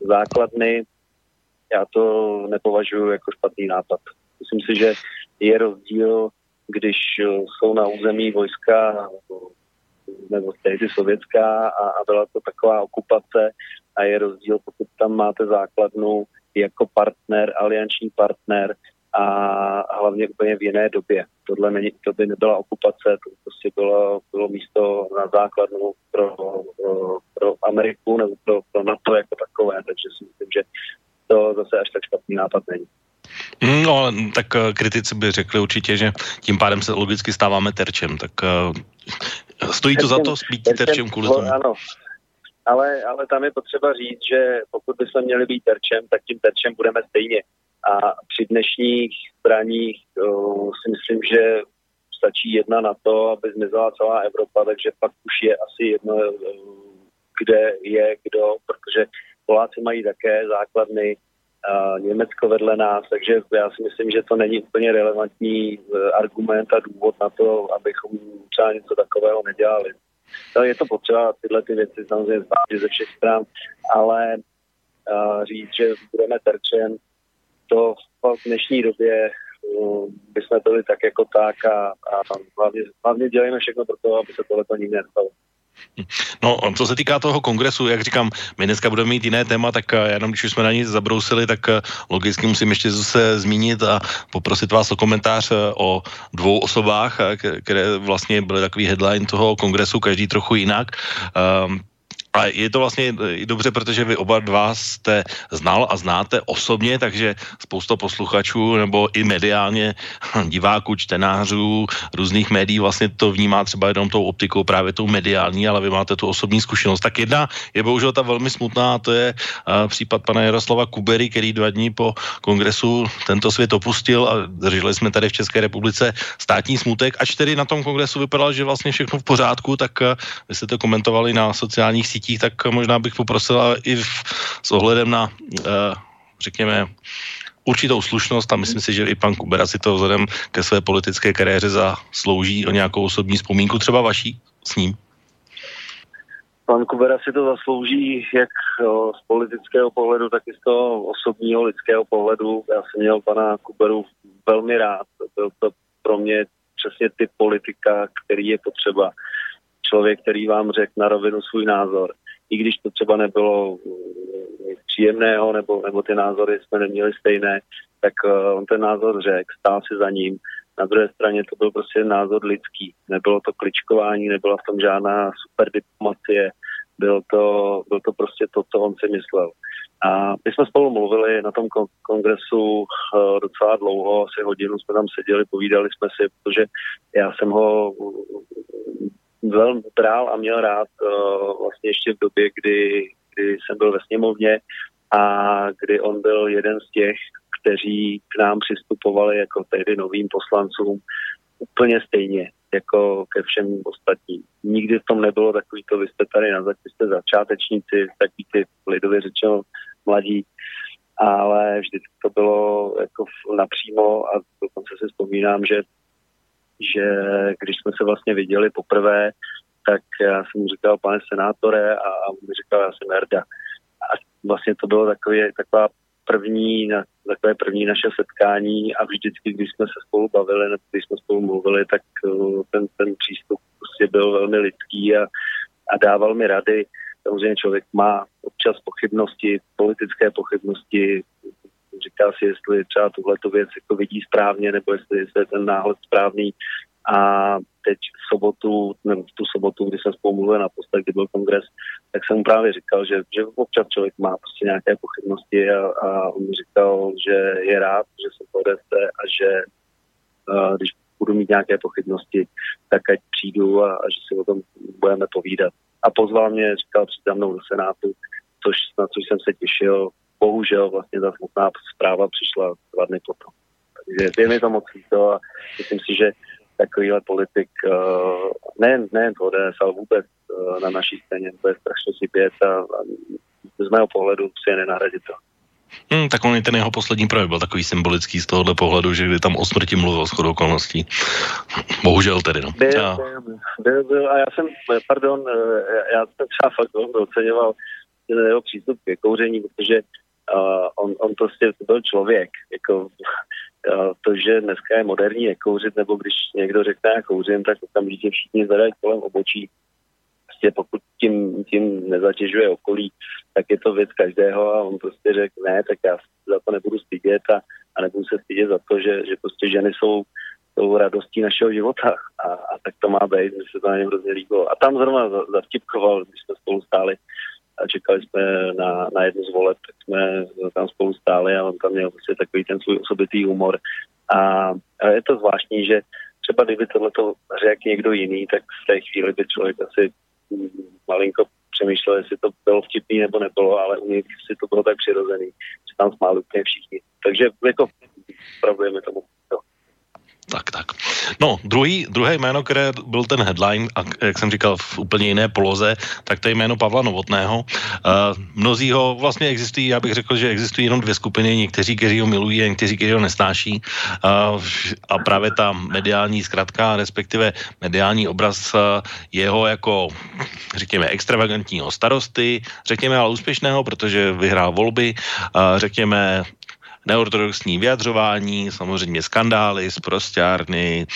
základny. Já to nepovažuji jako špatný nápad. Myslím si, že je rozdíl, když jsou na území vojska nebo tehdy sovětská a byla to taková okupace a je rozdíl, pokud tam máte základnu jako partner, alianční partner a hlavně úplně v jiné době. Tohle to by nebyla okupace, to prostě bylo místo na základnu pro Ameriku nebo pro NATO jako takové, takže si myslím, že to zase až tak špatný nápad není. No, tak kritici by řekli určitě, že tím pádem se logicky stáváme terčem, tak stojí to za to být terčem kvůli tomu? Ano, ale tam je potřeba říct, že pokud bychom měli být terčem, tak tím terčem budeme stejně. A při dnešních zbraních si myslím, že stačí jedna na to, aby zmizela celá Evropa, takže pak už je asi jedno, kde je kdo, protože Poláci mají také základny, Německo vedle nás, takže já si myslím, že to není úplně relevantní argument a důvod na to, abychom třeba něco takového nedělali. No, je to potřeba tyhle ty věci samozřejmě zvážit ze všech stran, ale říct, že budeme terčem, to v dnešní době bychom byli tak jako tak a hlavně dělíme všechno pro to, aby se tohleto nikdy nestalo. No, co se týká toho kongresu, jak říkám, my dneska budeme mít jiné téma, tak jenom když už jsme na ní zabrousili, tak logicky musím ještě se zmínit a poprosit vás o komentář o dvou osobách, které vlastně byly takový headline toho kongresu, každý trochu jinak. A je to vlastně i dobře, protože vy oba dva jste znal a znáte osobně, takže spousta posluchačů nebo i mediálně diváků, čtenářů, různých médií vlastně to vnímá třeba jenom tou optikou, právě tou mediální, ale vy máte tu osobní zkušenost. Tak jedna je bohužel ta velmi smutná, to je případ pana Jaroslava Kubery, který 2 dny po kongresu tento svět opustil a zažili jsme tady v České republice státní smutek. Ač tedy na tom kongresu vypadalo, že vlastně všechno v pořádku, tak vy jste to komentovali na sociálních sítích, tak možná bych poprosila i s ohledem na, řekněme, určitou slušnost a myslím si, že i pan Kubera si to vzhledem ke své politické kariéře zaslouží o nějakou osobní vzpomínku, třeba vaší s ním. Pan Kubera si to zaslouží jak z politického pohledu, tak i z toho osobního lidského pohledu. Já jsem měl pana Kuberu velmi rád. Byl to pro mě přesně typ politika, který je potřeba. Člověk, který vám řekl na rovinu svůj názor. I když to třeba nebylo příjemného, nebo ty názory jsme neměli stejné, tak on ten názor řekl, stál si za ním. Na druhé straně to byl prostě názor lidský. Nebylo to kličkování, nebyla v tom žádná super diplomacie. Byl to prostě to, co on si myslel. A my jsme spolu mluvili na tom kongresu docela dlouho, asi hodinu jsme tam seděli, povídali jsme si, protože já jsem ho velmi brál a měl rád vlastně ještě v době, kdy jsem byl ve sněmovně a kdy on byl jeden z těch, kteří k nám přistupovali jako tehdy novým poslancům úplně stejně, jako ke všem ostatním. Nikdy v tom nebylo takový to, vy jste tady na začátečníci, takový ty lidově řečeno mladí, ale vždycky to bylo jako napřímo a dokonce si vzpomínám, že když jsme se vlastně viděli poprvé, tak já jsem mu říkal, pane senátore, a on mi říkal, já jsem Erda. A vlastně to bylo takové první naše setkání a vždycky, když jsme se spolu bavili, nebo když jsme spolu mluvili, tak ten přístup prostě byl velmi lidský a dával mi rady. Samozřejmě člověk má občas pochybnosti, politické pochybnosti, říkal si, jestli třeba tuhleto věc jako vidí správně, nebo jestli je ten náhled správný. A teď v tu sobotu, kdy jsem spolu mluvil naposled, kdy byl kongres, tak jsem mu právě říkal, že občas člověk má prostě nějaké pochybnosti a on mi říkal, že je rád, že jsem podeste a že když budu mít nějaké pochybnosti, tak ať přijdu a že si o tom budeme povídat. A pozval mě, říkal, přijď za mnou do Senátu, na což jsem se těšil. Bohužel vlastně ta smutná zpráva přišla 2 dny potom. Takže je mi to moc líto a myslím si, že takovýhle politik nejen to ODS, ale vůbec na naší scéně, to je strašně chybět a z mého pohledu si je nenahraditelné. Tak on i ten jeho poslední projev byl takový symbolický z tohohle pohledu, že kdy tam o smrti mluvil shodou okolností. Bohužel tedy, no. Byl a já jsem třeba fakt oceňoval ten jeho přístup ke kouření, protože on prostě byl člověk, jako to, že dneska je moderní nekouřit, nebo když někdo řekne, já kouřím, tak okamžitě všichni zadají kolem obočí. Prostě pokud tím nezatěžuje okolí, tak je to věc každého a on prostě řekl, ne, tak já za to nebudu stydět a nebudu se stydět za to, že prostě ženy jsou tou radostí našeho života a tak to má být, mi se to na něm hrozně líbilo. A tam zrovna zavtipkoval, když jsme spolu stáli a čekali jsme na jednu z voleb, tak jsme tam spolu stáli a on tam měl prostě takový ten svůj osobitý humor. A je to zvláštní, že třeba kdyby tohleto řekl někdo jiný, tak v té chvíli by člověk asi malinko přemýšlel, jestli to bylo vtipný nebo nebylo, ale u nich si to bylo tak přirozený, že tam smáli úplně všichni. Takže jako pravdujeme tomu to. Tak. No, druhé jméno, které byl ten headline, a jak jsem říkal, v úplně jiné poloze, tak to je jméno Pavla Novotného. Mnozí ho vlastně existují, já bych řekl, že existují jenom dvě skupiny, někteří, kteří ho milují a někteří, kteří ho nesnáší. A právě ta mediální zkratka, respektive mediální obraz jeho jako, řekněme, extravagantního starosty, řekněme, ale úspěšného, protože vyhrál volby, řekněme, neortodoxní vyjadřování, samozřejmě skandály, sprosťárny,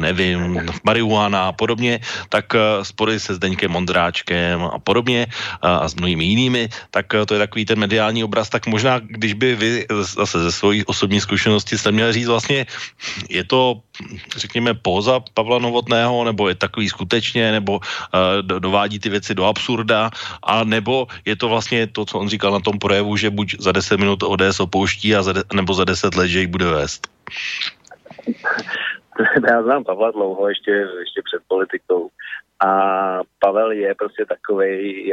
nevím, marihuana a podobně, tak spory se Zdeňkem Ondráčkem a podobně a s mnohými jinými, tak to je takový ten mediální obraz, tak možná, když by vy zase ze svojí osobní zkušenosti jste měl říct vlastně, je to, řekněme, póza Pavla Novotného, nebo je takový skutečně, nebo dovádí ty věci do absurda, a nebo je to vlastně to, co on říkal na tom projevu, že buď za 10 minut ODS opouští, nebo za 10 let, že jich bude vést? Já znám Pavla dlouho, ještě před politikou. A Pavel je prostě takovej,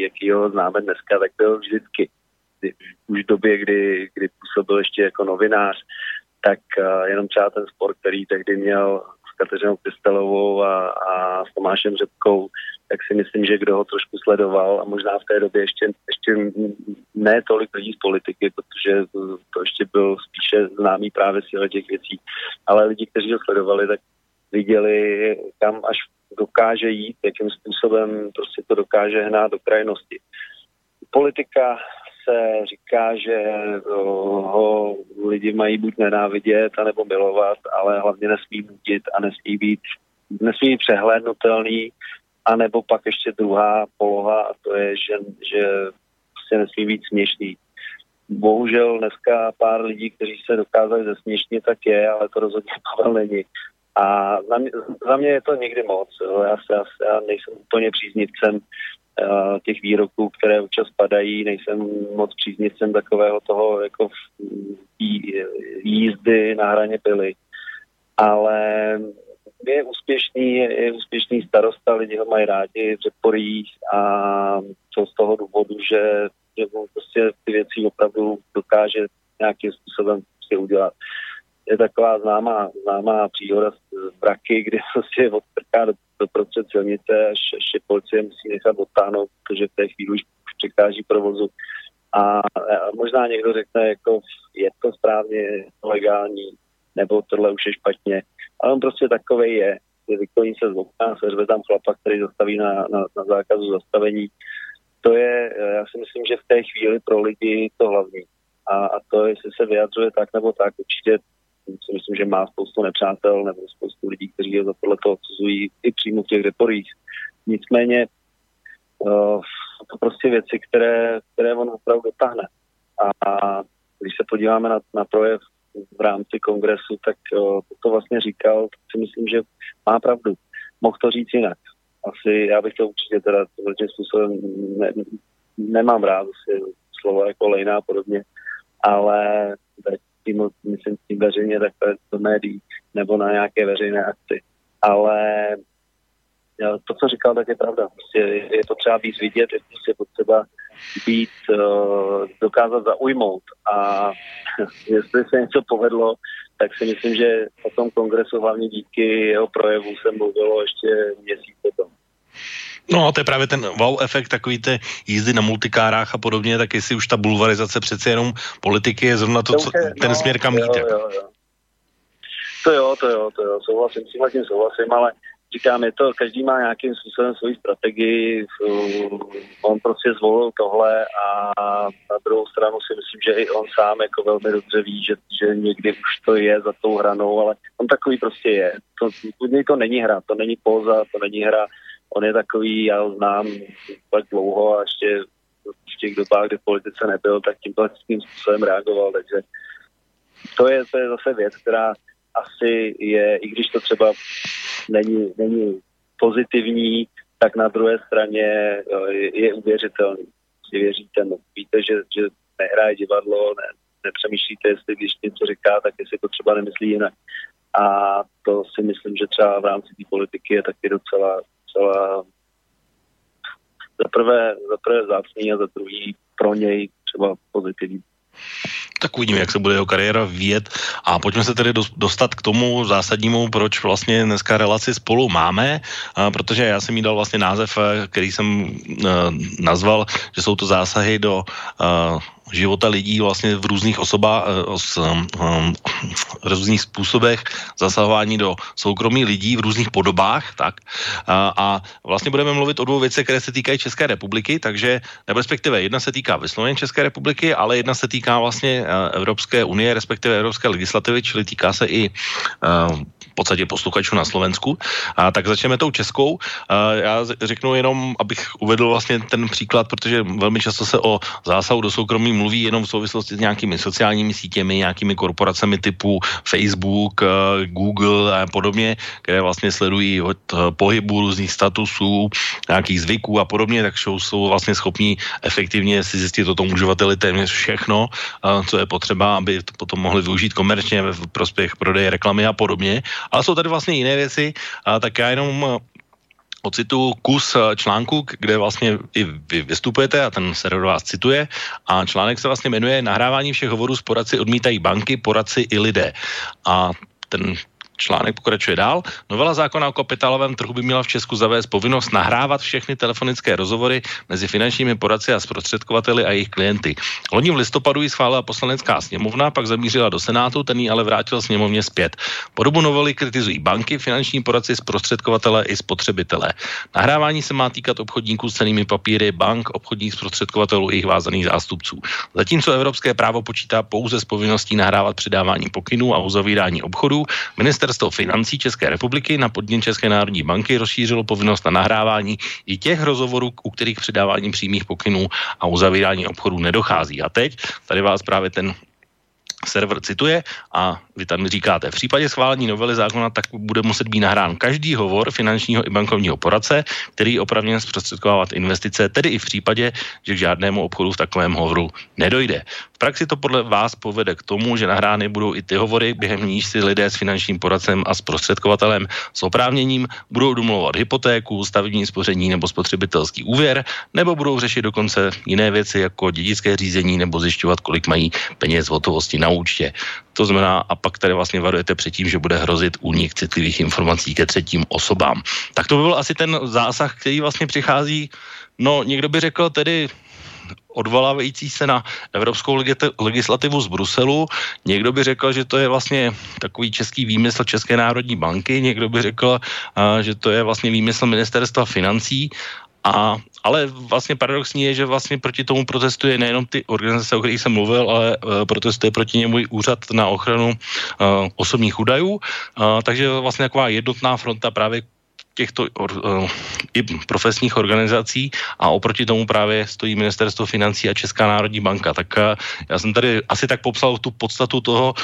jaký ho známe dneska, tak byl vždycky. Už v době, kdy působil ještě jako novinář, tak jenom třeba ten spor, který tehdy měl s Kateřinou Pistelovou a s Tomášem Řepkou, tak si myslím, že kdo ho trošku sledoval a možná v té době ještě ne tolik lidí z politiky, protože to ještě byl spíše známý právě síle těch věcí, ale lidi, kteří ho sledovali, tak viděli, kam až dokáže jít, jakým způsobem prostě to dokáže hnát do krajnosti. Politika se říká, že ho lidi mají buď nenávidět, anebo milovat, ale hlavně nesmí budit a nesmí být přehlédnutelný, anebo pak ještě druhá poloha, a to je, že prostě nesmí být směšný. Bohužel dneska pár lidí, kteří se dokázali zesměšnit, tak je, ale to rozhodně Pavel není. A za mě je to někdy moc. Já nejsem úplně příznivcem těch výroků, které občas padají, nejsem moc příznivcem takového toho jako jízdy na hraně pily. Ale je úspěšný starosta, lidi ho mají rádi, předporí a to z toho důvodu, že on prostě ty věci opravdu dokáže nějakým způsobem si udělat. Je taková známá příhoda z Braky, kde prostě odtrká do prostřed silnice, až je policie musí nechat odtáhnout, protože v té chvíli už překáží provozu. A možná někdo řekne, jako je to správně, legální, nebo tohle už je špatně. Ale on prostě takovej je. Vykloní se z okna, seřve tam chlapa, který zastaví na zákazu zastavení. To je, já si myslím, že v té chvíli pro lidi to hlavní. A to, jestli se vyjadřuje tak nebo tak, určitě si myslím, že má spoustu nepřátel nebo spoustu lidí, kteří ho za tohleto odsuzují i přímo v těch reporích. Nicméně to prostě věci, které on opravdu dotáhne. A když se podíváme na projev v rámci kongresu, tak to vlastně říkal, tak si myslím, že má pravdu. Mohl to říct jinak. Asi já bych to určitě teda tím způsobem nemám rád asi slova jako lejná a podobně, ale myslím tím veřejně takové do médií nebo na nějaké veřejné akci. Ale to, co říkal, tak je pravda. Prostě je potřeba víc vidět, je potřeba být, dokázat zaujmout. A jestli se něco povedlo, tak si myslím, že o tom kongresu hlavně díky jeho projevu se mluvilo ještě měsíc potom. No, to je právě ten wow efekt, takový ty jízdy na multikárách a podobně, tak jestli už ta bulvarizace přece jenom politiky je zrovna to, co, ten směr, kam jít. To jo, souhlasím, s tím souhlasím, ale říkám, je to, každý má nějakým způsobem svoji strategii, on prostě zvolil tohle a na druhou stranu si myslím, že i on sám jako velmi dobře ví, že někdy už to je za tou hranou, ale on takový prostě je. To není hra, to není póza, to není hra, on je takový, já ho znám tak dlouho a ještě v těch dobách, kdy v politice nebyl, tak tím způsobem reagoval, takže to je zase věc, která asi je, i když to třeba není pozitivní, tak na druhé straně je uvěřitelný. Si věříte, no, víte, že nehraje divadlo, nepřemýšlíte, jestli když něco říká, tak jestli to třeba nemyslí jinak. A to si myslím, že třeba v rámci té politiky je taky docela za prvé vzácný a za druhý pro něj třeba pozitivní. Tak uvidíme, jak se bude jeho kariéra vyjet. A pojďme se tedy dostat k tomu zásadnímu, proč vlastně dneska relaci spolu máme, protože já jsem jí dal vlastně název, který jsem nazval, že jsou to zásahy do života lidí vlastně v různých osobách, v různých způsobech zasahování do soukromí lidí v různých podobách, tak. A vlastně budeme mluvit o dvou věcech, které se týkají České republiky, takže, respektive jedna se týká vysloveně České republiky, ale jedna se týká vlastně Evropské unie, respektive evropské legislativy, čili týká se i v podstatě posluchačů na Slovensku. A tak začneme tou českou. Já řeknu jenom, abych uvedl vlastně ten příklad, protože velmi často se o zásahu do soukromí mluví jenom v souvislosti s nějakými sociálními sítěmi, nějakými korporacemi typu Facebook, Google a podobně, které vlastně sledují od pohybu různých statusů, nějakých zvyků a podobně, tak jsou vlastně schopní efektivně si zjistit o tom uživateli téměř všechno, co je potřeba, aby to potom mohli využít komerčně v prospěch prodeje reklamy a podobně. Ale jsou tady vlastně jiné věci, tak já jenom ocituju kus článku, kde vlastně i vy vystupujete a ten server vás cituje a článek se vlastně jmenuje Nahrávání všech hovorů s poradci odmítají banky, poradci i lidé. A ten článek pokračuje dál. Novela zákona o kapitálovém trhu by měla v Česku zavést povinnost nahrávat všechny telefonické rozhovory mezi finančními poradci a zprostředkovateli a jejich klienty. Loni v listopadu ji schválila poslanecká sněmovna, pak zamířila do Senátu, ten ji ale vrátil sněmovně zpět. Podobu novely kritizují banky, finanční poradci, zprostředkovatele i spotřebitelé. Nahrávání se má týkat obchodníků s cennými papíry, bank, obchodních zprostředkovatelů i jejich vázaných zástupců. Zatímco evropské právo počítá pouze s povinností nahrávat předávání pokynů a uzavírání obchodů, Ministerstvo financí České republiky na podnět České národní banky rozšířilo povinnost na nahrávání i těch rozhovorů, u kterých předávání přímých pokynů a uzavírání obchodů nedochází. A teď tady vás právě ten server cituje a vy tam říkáte, v případě schválení novely zákona tak bude muset být nahrán každý hovor finančního i bankovního poradce, který je oprávněn zprostředkovávat investice, tedy i v případě, že k žádnému obchodu v takovém hovoru nedojde. V praxi to podle vás povede k tomu, že nahrány budou i ty hovory, během níž si lidé s finančním poradcem a zprostředkovatelem s oprávněním budou domlouvat hypotéku, stavební spoření nebo spotřebitelský úvěr, nebo budou řešit dokonce jiné věci jako dědické řízení nebo zjišťovat, kolik mají peněz v hotovosti na účtě. To znamená, a pak tady vlastně varujete před tím, že bude hrozit únik citlivých informací ke třetím osobám. Tak to by byl asi ten zásah, který vlastně přichází, no někdo by řekl tedy odvolávající se na evropskou legislativu z Bruselu. Někdo by řekl, že to je vlastně takový český výmysl České národní banky, někdo by řekl, že to je vlastně výmysl ministerstva financí. Ale vlastně paradoxní je, že vlastně proti tomu protestuje nejenom ty organizace, o kterých jsem mluvil, ale protestuje proti němu i úřad na ochranu osobních údajů. Takže vlastně taková jednotná fronta právě těchto i profesních organizací a oproti tomu právě stojí Ministerstvo financí a Česká národní banka. Tak já jsem tady asi tak popsal tu podstatu toho,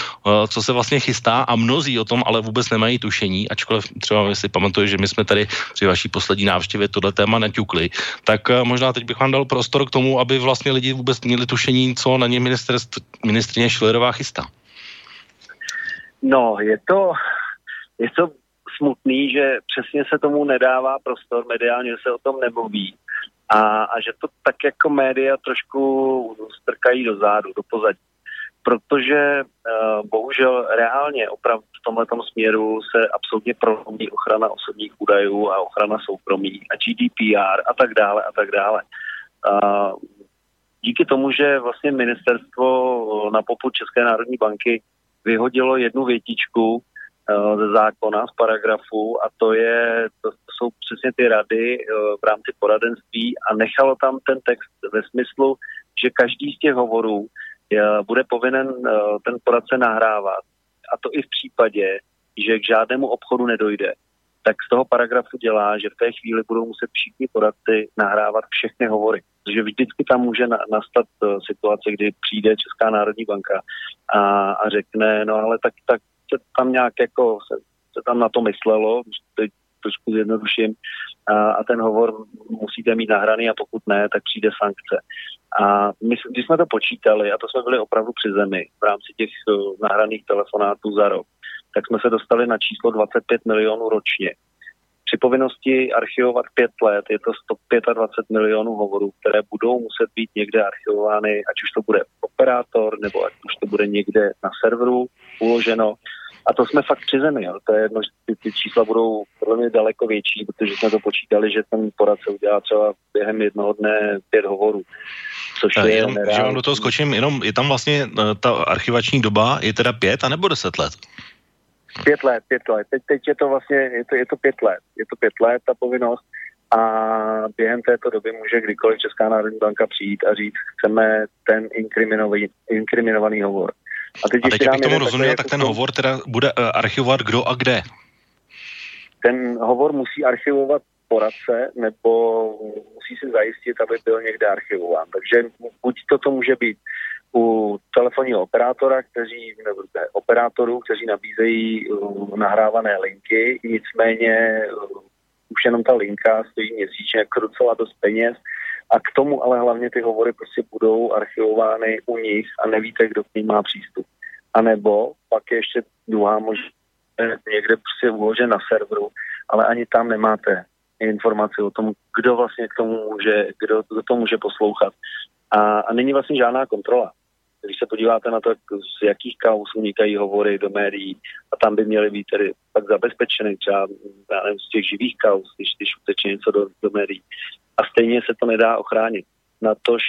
co se vlastně chystá a mnozí o tom ale vůbec nemají tušení, ačkoliv třeba si pamatuju, že my jsme tady při vaší poslední návštěvě tohle téma naťukli, tak možná teď bych vám dal prostor k tomu, aby vlastně lidi vůbec měli tušení, co na ně ministrině Schillerová chystá. No, je to smutný, že přesně se tomu nedává prostor mediálně, že se o tom nemluví a že to tak jako média trošku strkají do zádu, do pozadí. protože bohužel reálně opravdu v tomhletom směru se absolutně prolomí ochrana osobních údajů a ochrana soukromí a GDPR a tak dále a tak dále. Díky tomu, že vlastně ministerstvo na popud České národní banky vyhodilo jednu větičku ze zákona, z paragrafu, a to jsou přesně ty rady v rámci poradenství, a nechalo tam ten text ve smyslu, že každý z těch hovorů bude povinen ten poradce nahrávat, a to i v případě, že k žádnému obchodu nedojde. Tak z toho paragrafu dělá, že v té chvíli budou muset všichni poradci nahrávat všechny hovory. Protože vždycky tam může nastat situace, kdy přijde Česká národní banka a řekne, no ale tak se tam nějak jako se tam na to myslelo, teď trošku zjednoduším, a ten hovor musíte mít nahraný, a pokud ne, tak přijde sankce. A my, když jsme to počítali, a to jsme byli opravdu při zemi v rámci těch nahraných telefonátů za rok, tak jsme se dostali na číslo 25 milionů ročně. Při povinnosti archivovat 5 let je to 125 milionů hovorů, které budou muset být někde archivovány, ať už to bude operátor, nebo ať už to bude někde na serveru uloženo. A to jsme fakt při zemi. Jo. To je jedno, že ty čísla budou podle mě daleko větší, protože jsme to počítali, že ten poradce udělá třeba během jednoho dne 5 hovorů. Což je jenom, že vám do toho skočím, jenom je tam vlastně ta archivační doba je teda 5 a nebo 10 let? 5 let. Teď je to vlastně, je to 5 let. Je to 5 let ta povinnost, a během této doby může kdykoliv Česká národní banka přijít a říct, chceme ten inkriminovaný hovor. A teď bych tomu rozuměl, tak ten hovor teda bude archivovat kdo a kde? Ten hovor musí archivovat poradce, nebo musí si zajistit, aby byl někde archivován. Takže buď to může být u telefonního operátora, kteří nabízejí nahrávané linky, nicméně už jenom ta linka stojí měsíčně krucela dost peněz, a k tomu ale hlavně ty hovory prostě budou archivovány u nich a nevíte, kdo k ním má přístup. A nebo pak je ještě druhá možnost, někde prostě uložen na serveru, ale ani tam nemáte informaci o tom, kdo vlastně k tomu může, kdo to může poslouchat. A není vlastně žádná kontrola. Když se podíváte na to, z jakých kauz unikají hovory do médií, a tam by měly být tedy tak zabezpečeny třeba z těch živých kauz, když uteče něco do médií. A stejně se to nedá ochránit. Natož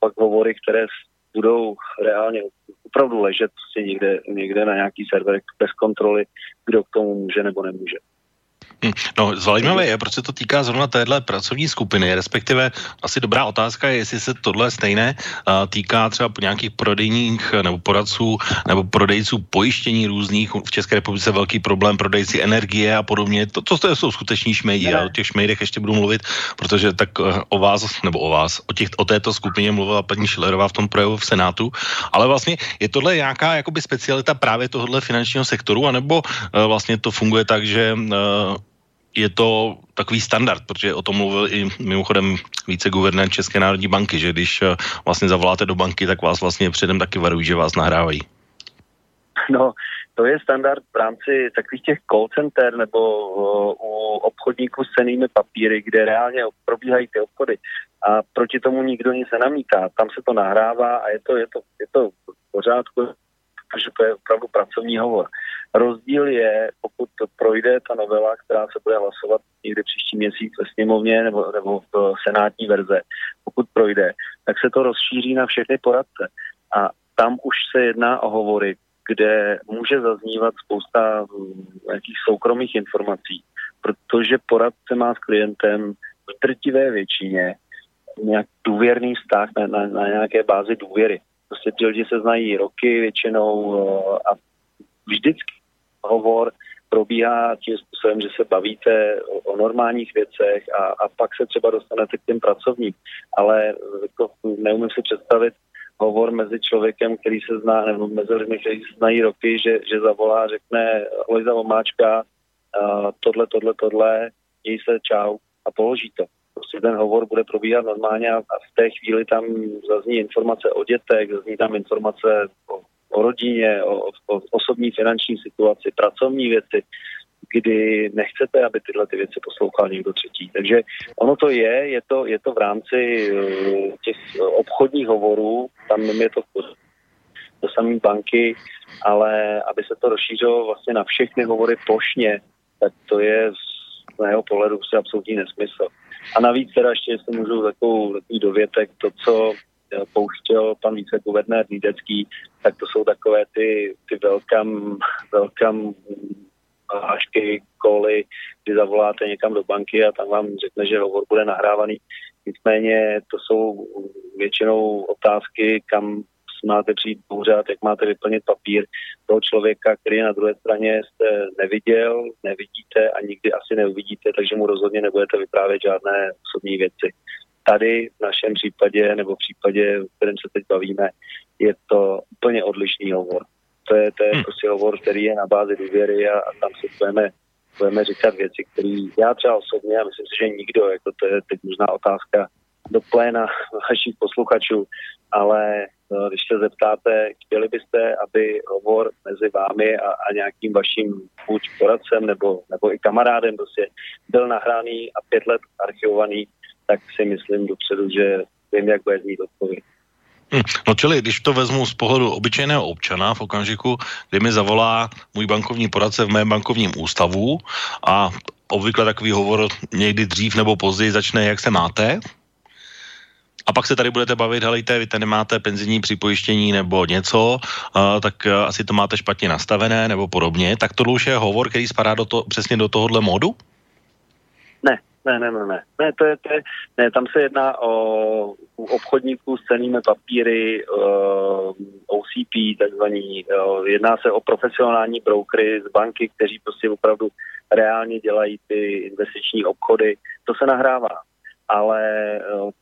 pak hovory, které budou reálně opravdu ležet prostě někde na nějaký server bez kontroly, kdo k tomu může nebo nemůže. No, zajímavé je, proč se to týká zrovna téhle pracovní skupiny, respektive asi dobrá otázka je, jestli se tohle stejné týká třeba nějakých prodejních nebo poradců nebo prodejců pojištění různých. V České republice velký problém prodejci energie a podobně. To jsou skuteční šmejdi. Já o těch šmejdech ještě budu mluvit, protože tak o této skupině mluvila paní Schillerová v tom projevu v Senátu. Ale vlastně je tohle nějaká jakoby specialita právě tohohle finančního sektoru, anebo vlastně to funguje tak, že je to takový standard, protože o tom mluvil i mimochodem viceguvernér České národní banky, že když vlastně zavoláte do banky, tak vás vlastně předem taky varují, že vás nahrávají. No, to je standard v rámci takových těch call center nebo u obchodníků s cennými papíry, kde reálně probíhají ty obchody, a proti tomu nikdo nic nenamítá. Tam se to nahrává a je to v pořádku, že to je opravdu pracovní hovor. Rozdíl je, pokud projde ta novela, která se bude hlasovat někdy příští měsíc ve sněmovně nebo v senátní verze, pokud projde, tak se to rozšíří na všechny poradce. A tam už se jedná o hovory, kde může zaznívat spousta nějakých soukromých informací, protože poradce má s klientem v drtivé většině nějak důvěrný vztah na nějaké bázi důvěry. Prostě ti lidi se znají roky většinou, a vždycky hovor probíhá tím způsobem, že se bavíte o normálních věcech, a pak se třeba dostanete k těm pracovním. Ale jako, neumím si představit hovor mezi člověkem, který se zná, nebo mezi lidmi, kteří se znají roky, že zavolá a řekne Lojza Vomáčka, tohle, děj se, čau, a položí to. Prostě ten hovor bude probíhat normálně, a v té chvíli tam zazní informace o dětech, zazní tam informace o rodině, o osobní finanční situaci, pracovní věci, kdy nechcete, aby tyhle ty věci poslouchal někdo třetí. Takže ono to je to v rámci těch obchodních hovorů, tam je to v pořádku. do samé banky, ale aby se to rozšířilo vlastně na všechny hovory plošně, tak to je z mého pohledu se absolutní nesmysl. A navíc teda ještě, jestli můžu takový dovětek, to, co pouštěl pan viceguvernér Lídecký, tak to jsou takové ty welcome hlášky, koly, kdy zavoláte někam do banky a tam vám řekne, že hovor bude nahrávaný. Nicméně to jsou většinou otázky, kam máte přijít pořád, jak máte vyplnit papír toho člověka, který na druhé straně jste neviděl, nevidíte a nikdy asi neuvidíte, takže mu rozhodně nebudete vyprávět žádné osobní věci. Tady v našem případě, nebo v případě, v kterém se teď bavíme, je to úplně odlišný hovor. To je prostě hovor, který je na bázi důvěry a tam si budeme říkat věci, které já třeba osobně, a myslím si, že nikdo, jako to je teď možná otázka do pléna vašich posluchačů, ale když se zeptáte, chtěli byste, aby hovor mezi vámi a nějakým vaším buď poradcem nebo i kamarádem prostě byl nahraný a 5 let archivovaný, tak si myslím dopředu, že vím, jak bude znít odpověď. No čili, když to vezmu z pohledu obyčejného občana v okamžiku, kdy mi zavolá můj bankovní poradce v mém bankovním ústavu a obvykle takový hovor někdy dřív nebo později začne, jak se máte, a pak se tady budete bavit, helejte, vy tady nemáte penzijní připojištění nebo něco, tak asi to máte špatně nastavené nebo podobně. Tak tohle už je hovor, který spadá přesně do tohohle módu? Ne, to je, ne, tam se jedná o obchodníků s cennými papíry, OCP takzvaní, jedná se o profesionální brokery z banky, kteří prostě opravdu reálně dělají ty investiční obchody. To se nahrává. Ale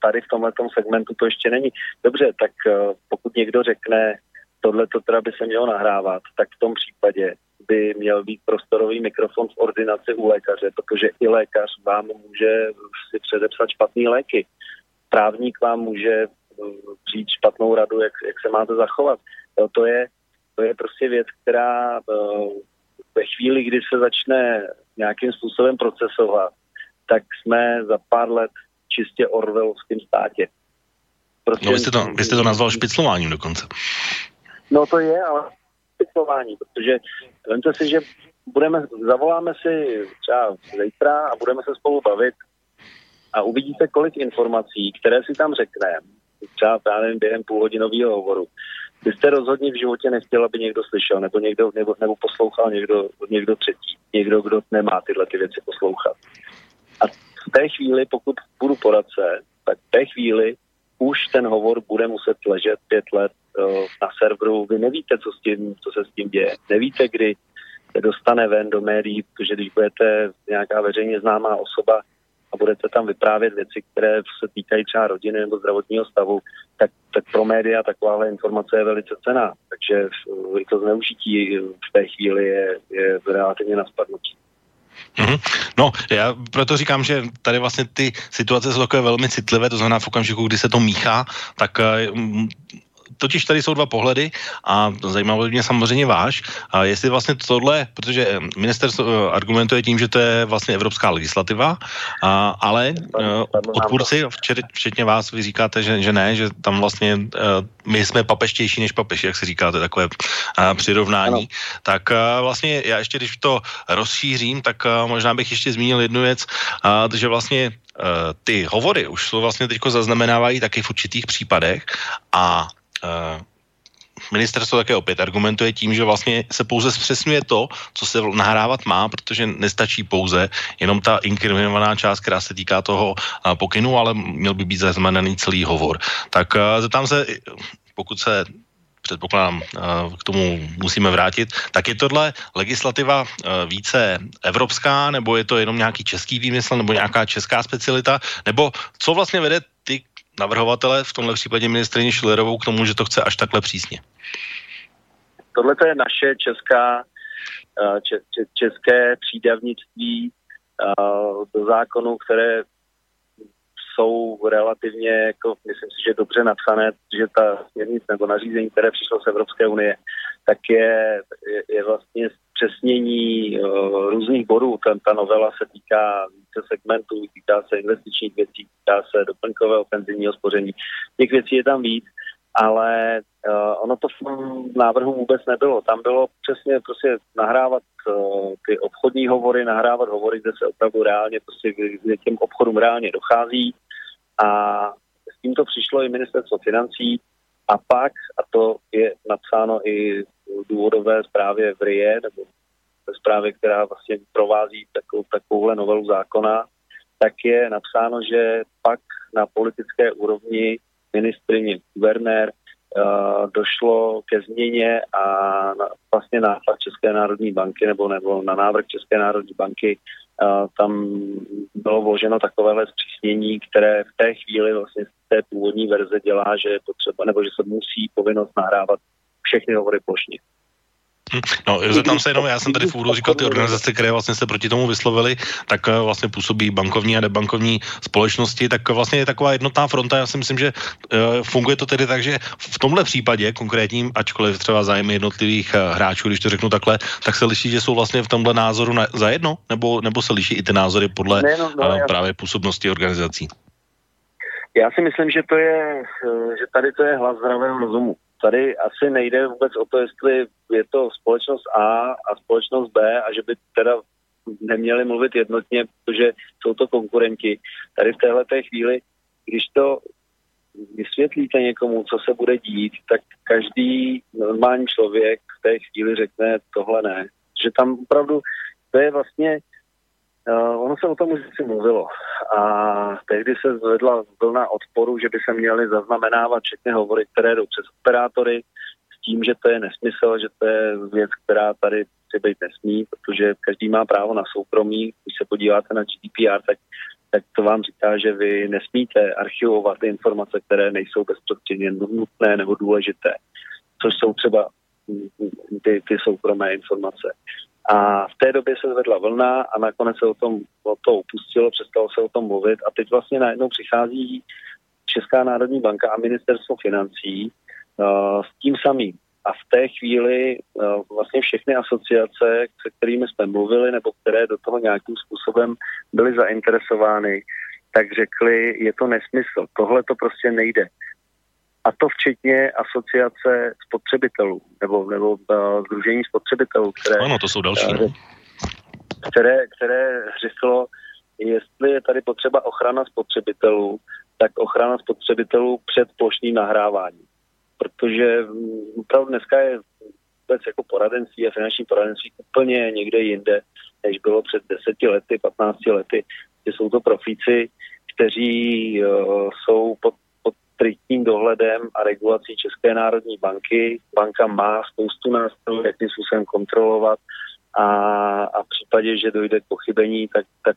tady v tomhletom segmentu to ještě není. Dobře, tak pokud někdo řekne, tohleto teda by se mělo nahrávat, tak v tom případě by měl být prostorový mikrofon v ordinaci u lékaře, protože i lékař vám může si předepsat špatný léky. Právník vám může říct špatnou radu, jak se máte zachovat. To je prostě věc, která ve chvíli, kdy se začne nějakým způsobem procesovat, tak jsme za pár let čistě orwellovským státě. Prostě... No vy jste to nazval špiclováním dokonce. No to je, ale špiclování, protože vemte si, že zavoláme si třeba zítra a budeme se spolu bavit a uvidíte, kolik informací, které si tam řekneme, třeba právě během půlhodinového hovoru, byste rozhodně v životě nechtěl, aby někdo slyšel, nebo poslouchal někdo třetí, někdo, kdo nemá tyhle ty věci poslouchat. A v té chvíli, pokud budu poradce, tak v té chvíli už ten hovor bude muset ležet 5 let na serveru. Vy nevíte, co se s tím děje. Nevíte, kdy se dostane ven do médií, protože když budete nějaká veřejně známá osoba a budete tam vyprávět věci, které se týkají třeba rodiny nebo zdravotního stavu, tak pro média takováhle informace je velice cenná. Takže to zneužití v té chvíli je relativně na spadnutí. Mm-hmm. No, já proto říkám, že tady vlastně ty situace jsou takové velmi citlivé, to znamená v okamžiku, kdy se to míchá, tak totiž tady jsou dva pohledy a zajímalo mě samozřejmě váš, a jestli vlastně tohle, protože ministerstvo argumentuje tím, že to je vlastně evropská legislativa, ale odpůrci, včetně vás, vy říkáte, že ne, že tam vlastně my jsme papeštější než papež, jak se říkáte, takové přirovnání. Ano. Tak vlastně já ještě, když to rozšířím, tak možná bych ještě zmínil jednu věc, že vlastně ty hovory už jsou vlastně teďko zaznamenávají taky v určitých případech a ministerstvo také opět argumentuje tím, že vlastně se pouze zpřesňuje to, co se nahrávat má, protože nestačí pouze jenom ta inkriminovaná část, která se týká toho pokynu, ale měl by být zaznamenaný celý hovor. Tak zeptám se, pokud se předpokládám, k tomu musíme vrátit, tak je tohle legislativa více evropská, nebo je to jenom nějaký český výmysl, nebo nějaká česká specialita, nebo co vlastně vede ty navrhovatele, v tomhle případě ministryni Schillerovou, k tomu, že to chce až takhle přísně? Tohle je naše české přídavnictví do zákonů, které jsou relativně, myslím si, že dobře napsané, že ta směrnice nebo nařízení, které přišlo z Evropské unie, tak je vlastně zpřesnění různých bodů. Ta novela se týká více segmentů, týká se investičních věcí, týká se doplňkového penzijního spoření. Těch věcí je tam víc ale ono to v tom návrhu vůbec nebylo. Tam bylo přesně prostě nahrávat ty obchodní hovory, nahrávat hovory, kde se opravdu reálně, prostě kde těm obchodům reálně dochází, a s tím to přišlo i ministerstvo financí a pak, a to je napsáno i v důvodové zprávě v RIE, nebo ve zprávě, která vlastně provází takovouhle novelu zákona, tak je napsáno, že pak na politické úrovni ministryně, guvernér došlo ke změně a vlastně nátlak České národní banky nebo na návrh České národní banky tam bylo vloženo takovéhle zpřísnění, které v té chvíli vlastně z té původní verze dělá, že je potřeba, nebo že se musí povinnost nahrávat všechny hovory plošně. No, zeptám se jenom, já jsem tady v úvodu říkal ty organizace, které vlastně se proti tomu vyslovily, tak vlastně působí bankovní a nebankovní společnosti, tak vlastně je taková jednotná fronta. Já si myslím, že funguje to tedy tak, že v tomhle případě konkrétním, ačkoliv třeba zájmy jednotlivých hráčů, když to řeknu takhle, tak se liší, že jsou vlastně v tomhle názoru za jedno, nebo se liší i ty názory podle právě působnosti organizací? Já si myslím, že to je, že tady to je hlas zdravého rozumu. Tady asi nejde vůbec o to, jestli je to společnost A a společnost B a že by teda neměli mluvit jednotně, protože jsou to konkurenti. Tady v téhleté chvíli, když to vysvětlíte někomu, co se bude dít, tak každý normální člověk v té chvíli řekne tohle ne. Že tam opravdu to je vlastně, ono se o tom už si mluvilo a tehdy se zvedla vlna odporu, že by se měly zaznamenávat všechny hovory, které jdou přes operátory, s tím, že to je nesmysl, že to je věc, která tady být nesmí, protože každý má právo na soukromí. Když se podíváte na GDPR, tak to vám říká, že vy nesmíte archivovat informace, které nejsou bezprostředně nutné nebo důležité, což jsou třeba ty soukromé informace. A v té době se zvedla vlna a nakonec se o to upustilo, přestalo se o tom mluvit a teď vlastně najednou přichází Česká národní banka a ministerstvo financí s tím samým. A v té chvíli vlastně všechny asociace, se kterými jsme mluvili nebo které do toho nějakým způsobem byly zainteresovány, tak řekli, je to nesmysl, tohle to prostě nejde. A to včetně asociace spotřebitelů, nebo sdružení spotřebitelů, které... Ano, to jsou další. Které řeklo, jestli je tady potřeba ochrana spotřebitelů, tak ochrana spotřebitelů před plošným nahráváním. Protože opravdu dneska je vůbec jako poradenství a finanční poradenství úplně někde jinde, než bylo před 10 lety, 15 lety, že jsou to profíci, kteří jsou pod striktním dohledem a regulací České národní banky. Banka má spoustu nástrojů, jakým způsobem kontrolovat a v případě, že dojde k pochybení, tak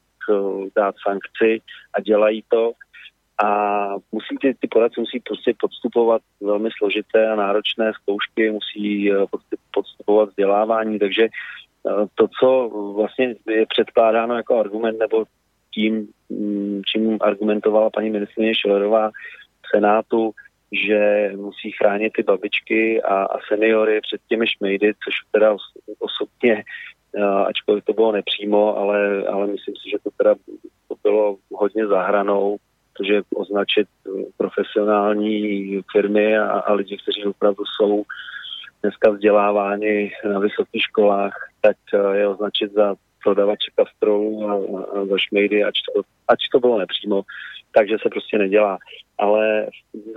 dát sankci a dělají to. A ty poradci musí prostě podstupovat velmi složité a náročné zkoušky, musí podstupovat vzdělávání, takže to, co vlastně je předkládáno jako argument, nebo tím, čím argumentovala paní ministryně Schillerová v Senátu, že musí chránit ty babičky a seniory před těmi šmejdy, což teda osobně, ačkoliv to bylo nepřímo, ale myslím si, že to teda to bylo hodně za hranou, protože označit profesionální firmy a lidi, kteří opravdu jsou dneska vzděláváni na vysokých školách, tak je označit za prodavače kastrolů a za šmejdy, ač to bylo nepřímo, takže se prostě nedělá. Ale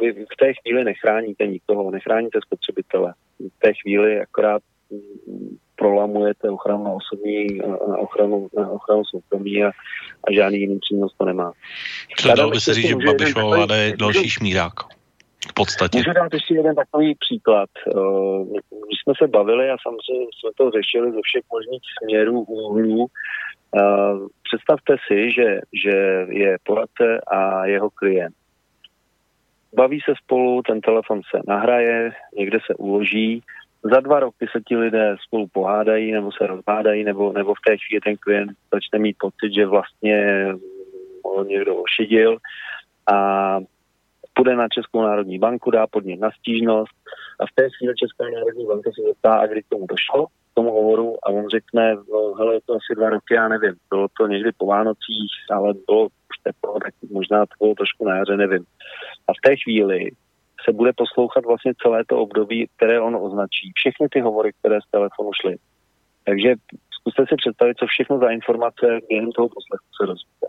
vy v té chvíli nechráníte nikoho, nechráníte spotřebitele. V té chvíli akorát prolamujete ochranu na osobní, ochranu soukromí a žádný jiný přínos to nemá. Dalo by se říct, že Babišova vláda je další šmírák v podstatě. Můžu dát ještě jeden takový příklad. Když jsme se bavili a samozřejmě jsme to řešili ze všech možných směrů, úhlů. Představte si, že je poradce a jeho klient. Baví se spolu, ten telefon se nahraje, někde se uloží. Za 2 roky se ti lidé spolu pohádají nebo se rozhádají, nebo v té chvíli ten klient začne mít pocit, že vlastně ho někdo ošidil a půjde na Českou národní banku, dá pod ně na stížnost a v té chvíli Česká národní banka se zeptá, a kdy k tomu došlo, k tomu hovoru, a on řekne, no hele, je to asi 2 roky, já nevím, bylo to někdy po Vánocích, ale bylo už teplo, tak možná to bylo trošku na jaře, nevím. A v té chvíli se bude poslouchat vlastně celé to období, které on označí. Všechny ty hovory, které z telefonu šly. Takže zkuste si představit, co všechno za informace během toho poslechu se rozvíte.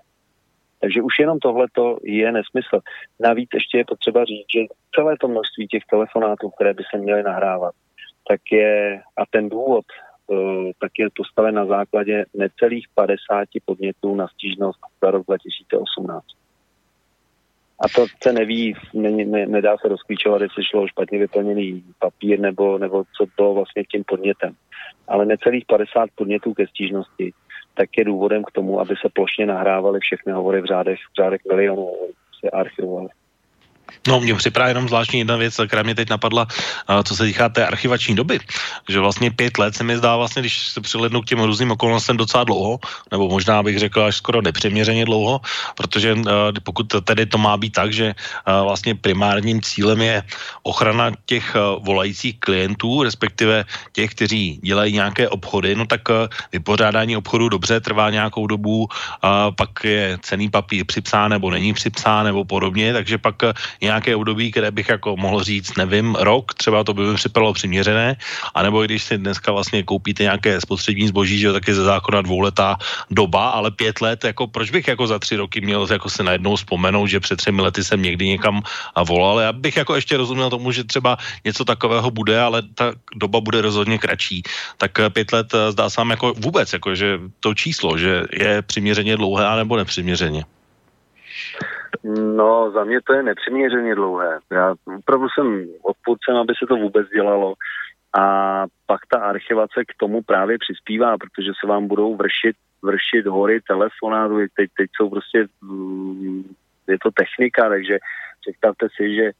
Takže už jenom tohleto je nesmysl. Navíc ještě je potřeba říct, že celé to množství těch telefonátů, které by se měly nahrávat, tak je, a ten důvod, tak je postaven na základě necelých 50 podnětů na stížnost za rok 2018. A to se neví, nedá se rozklíčovat, jestli šlo špatně vyplněný papír nebo co bylo vlastně tím podnětem. Ale necelých 50 podnětů ke stížnosti, tak je důvodem k tomu, aby se plošně nahrávaly všechny hovory v řádech milionů, se archivovaly. No, mně připadá jenom zvláštní jedna věc, která mě teď napadla, co se týká té archivační doby, že vlastně 5 let se mi zdá vlastně, když se přihlédnu k těm různým okolnostem docela dlouho, nebo možná bych řekl až skoro nepřeměřeně dlouho, protože pokud tedy to má být tak, že vlastně primárním cílem je ochrana těch volajících klientů, respektive těch, kteří dělají nějaké obchody, no tak vypořádání obchodu dobře trvá nějakou dobu, pak je cenný papír připsán nebo není připsán nebo podobně, takže pak nějaké období, které bych jako mohl říct, nevím, rok, třeba to by mi připadalo přiměřené, anebo když si dneska vlastně koupíte nějaké spotřební zboží, že tak je ze zákona 2letá doba, ale 5 let, jako proč bych jako za 3 roky měl jako se najednou vzpomenout, že před 3 lety jsem někdy někam volal, já bych jako ještě rozuměl tomu, že třeba něco takového bude, ale ta doba bude rozhodně kratší, tak 5 let zdá se vám jako vůbec, jako že to číslo, že je přiměřeně dlouhé anebo nepřiměřeně. No, za mě to je nepřiměřeně dlouhé. Já opravdu jsem odpůrcem, aby se to vůbec dělalo. A pak ta archivace k tomu právě přispívá, protože se vám budou vršit hory telefonátů. Teď jsou prostě, je to technika, takže představte si, že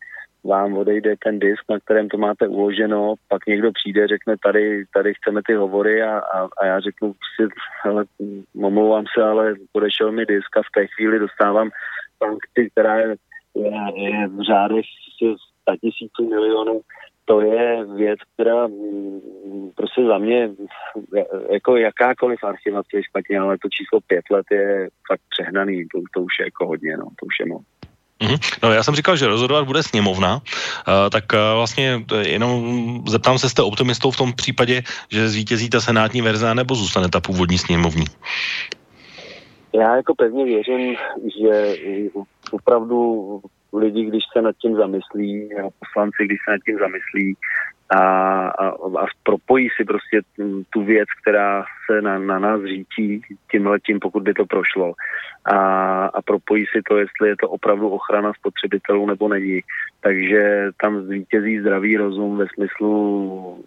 vám odejde ten disk, na kterém to máte uloženo, pak někdo přijde, řekne, tady chceme ty hovory a já řeknu, ale omlouvám se, ale odešel mi disk a v té chvíli dostávám sankci, která je v řádech 100 000 milionů, to je věc, která prostě za mě, jako jakákoliv archivace je špatně, ale to číslo 5 let je fakt přehnaný, to už je jako hodně, no, to už je moc. No, já jsem říkal, že rozhodovat bude Sněmovna, tak vlastně jenom zeptám se, jste optimistou v tom případě, že zvítězí ta senátní verze, nebo zůstane ta původní sněmovní? Já jako pevně věřím, že opravdu lidi, když se nad tím zamyslí, poslanci, když se nad tím zamyslí a propojí si prostě tu věc, která se na nás řítí tímhletím, pokud by to prošlo, a propojí si to, jestli je to opravdu ochrana spotřebitelů nebo není. Takže tam zvítězí zdravý rozum ve smyslu,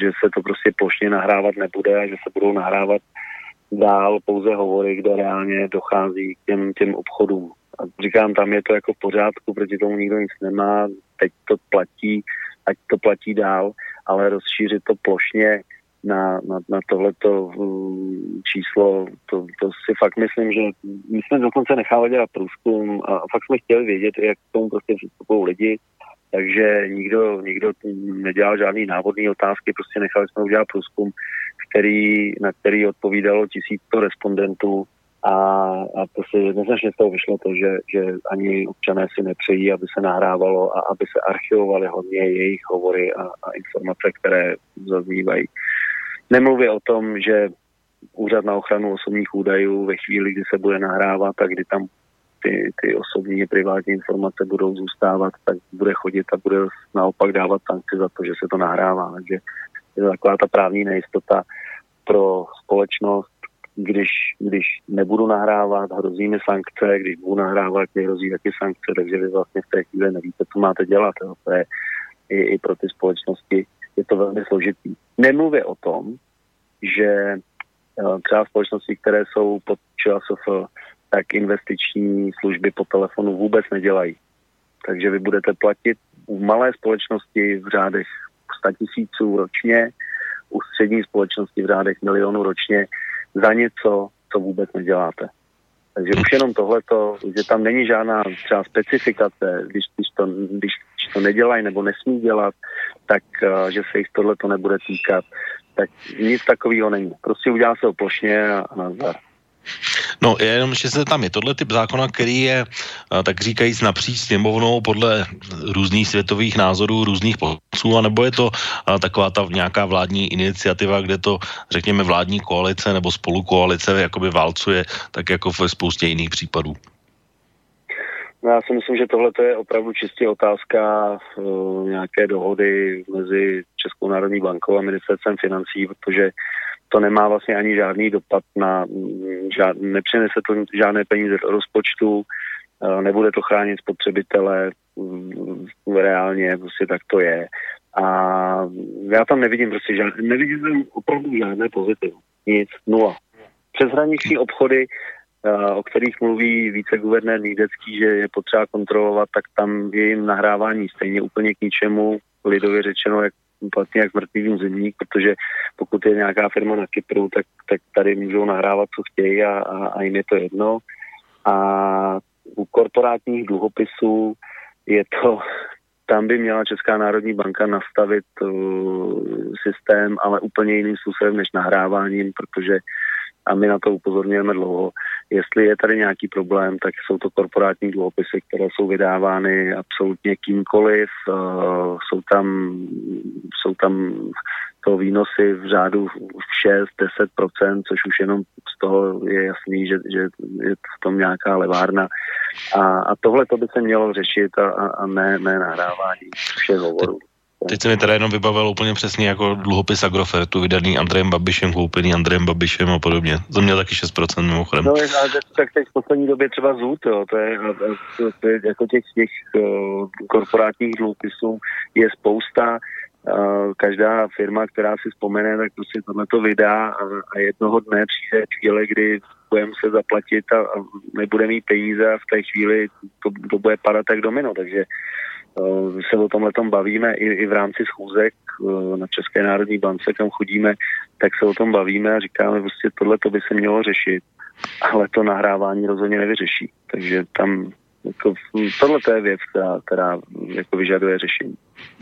že se to prostě plošně nahrávat nebude a že se budou nahrávat dál pouze hovory, kde reálně dochází k těm obchodům. A říkám, tam je to jako v pořádku, protože tomu nikdo nic nemá, teď to platí, ať to platí dál, ale rozšířit to plošně na tohleto číslo, to si fakt myslím, že my jsme dokonce nechávali dělat průzkum a fakt jsme chtěli vědět, jak k tomu prostě přistupují lidi, takže nikdo nedělal žádný návodný otázky, prostě nechali jsme udělat průzkum, na který odpovídalo 1100 respondentů a prostě jednoznačně z toho vyšlo to, že ani občané si nepřejí, aby se nahrávalo a aby se archivovaly hodně jejich hovory a informace, které zaznívají. Nemluvě o tom, že Úřad na ochranu osobních údajů ve chvíli, kdy se bude nahrávat a kdy tam ty osobní privátní informace budou zůstávat, tak bude chodit a bude naopak dávat sankce za to, že se to nahrává. Takže je to taková ta právní nejistota pro společnost, když nebudu nahrávat, hrozí mi sankce, když budu nahrávat, mě hrozí taky sankce, takže vy vlastně v té chvíli nevíte, co máte dělat. Jo. To je i pro ty společnosti, je to velmi složitý. Nemluvě o tom, že třeba společnosti, které jsou pod ČSSF, tak investiční služby po telefonu vůbec nedělají. Takže vy budete platit u malé společnosti v řádech 100 000 ročně, u střední společnosti v řádech milionů ročně za něco, co vůbec neděláte. Takže už jenom tohleto, že tam není žádná třeba specifikace, když to nedělají nebo nesmí dělat, tak že se jich tohleto nebude týkat, tak nic takového není. Prostě udělá se ho plošně a nazdar. No jenom, že se tam je tohle typ zákona, který je, tak říkajíc, napříč Sněmovnou podle různých světových názorů, různých poslů, anebo je to taková ta nějaká vládní iniciativa, kde to, řekněme, vládní koalice nebo spolukoalice jakoby válcuje, tak jako ve spoustě jiných případů. No já si myslím, že tohle je opravdu čistě otázka nějaké dohody mezi Českou národní bankou a ministerstvem financí, protože to nemá vlastně ani žádný dopad na, nepřinese to žádné peníze do rozpočtu, nebude to chránit spotřebitele, reálně prostě tak to je. A já tam nevidím prostě žádné, nevidím opravdu žádné pozitivum, nic, nula. Přeshraniční obchody, o kterých mluví viceguvernér Lídecký, že je potřeba kontrolovat, tak tam je jim nahrávání stejně úplně k ničemu, lidově řečeno, jak platně jak mrtvý zemník, protože pokud je nějaká firma na Kypru, tak tady můžou nahrávat, co chtějí a jim je to jedno. A u korporátních dluhopisů je to, tam by měla Česká národní banka nastavit systém, ale úplně jiným způsobem než nahráváním, protože, a my na to upozorňujeme dlouho, jestli je tady nějaký problém, tak jsou to korporátní dluhopisy, které jsou vydávány absolutně kýmkoliv, jsou tam to výnosy v řádu 6-10%, což už jenom z toho je jasný, že je v tom nějaká levárna. A tohle to by se mělo řešit a ne nahrávání všech hovorů. Teď se mi teda jenom vybavil úplně přesně jako dluhopis Agrofertu, vydaný Andrejem Babišem, koupený Andrejem Babišem a podobně. To měl taky 6% mimochodem. No tak teď v poslední době třeba ZÚT, to je jako těch korporátních dluhopisů je spousta. Každá firma, která si vzpomene, tak prostě tohleto vydá a jednoho dne přijde chvíle, kdy budeme se zaplatit a nebude mít peníze a v té chvíli to bude padat tak domino, takže se o tomhletom bavíme i v rámci schůzek na České národní bance, kam chodíme, tak se o tom bavíme a říkáme, prostě tohleto by se mělo řešit, ale to nahrávání rozhodně nevyřeší, takže tam jako, tohle je věc, která jako vyžaduje řešení.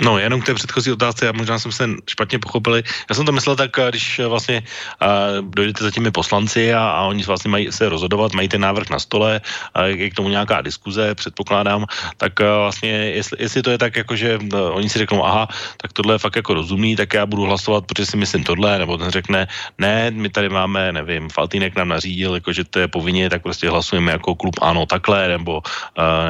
No, jenom k té předchozí otázce, já možná jsem se špatně pochopil. Já jsem to myslel tak, když vlastně dojdete za těmi poslanci a oni vlastně mají se rozhodovat, mají ten návrh na stole, je k tomu nějaká diskuze, předpokládám, tak vlastně, jestli to je tak, jako, že oni si řeknou, aha, tak tohle je fakt jako rozumný, tak já budu hlasovat, protože si myslím tohle, nebo ten řekne, ne, my tady máme, nevím, Faltýnek nám nařídil, jako, že to je povinně, tak prostě hlasujeme jako klub ANO takhle, nebo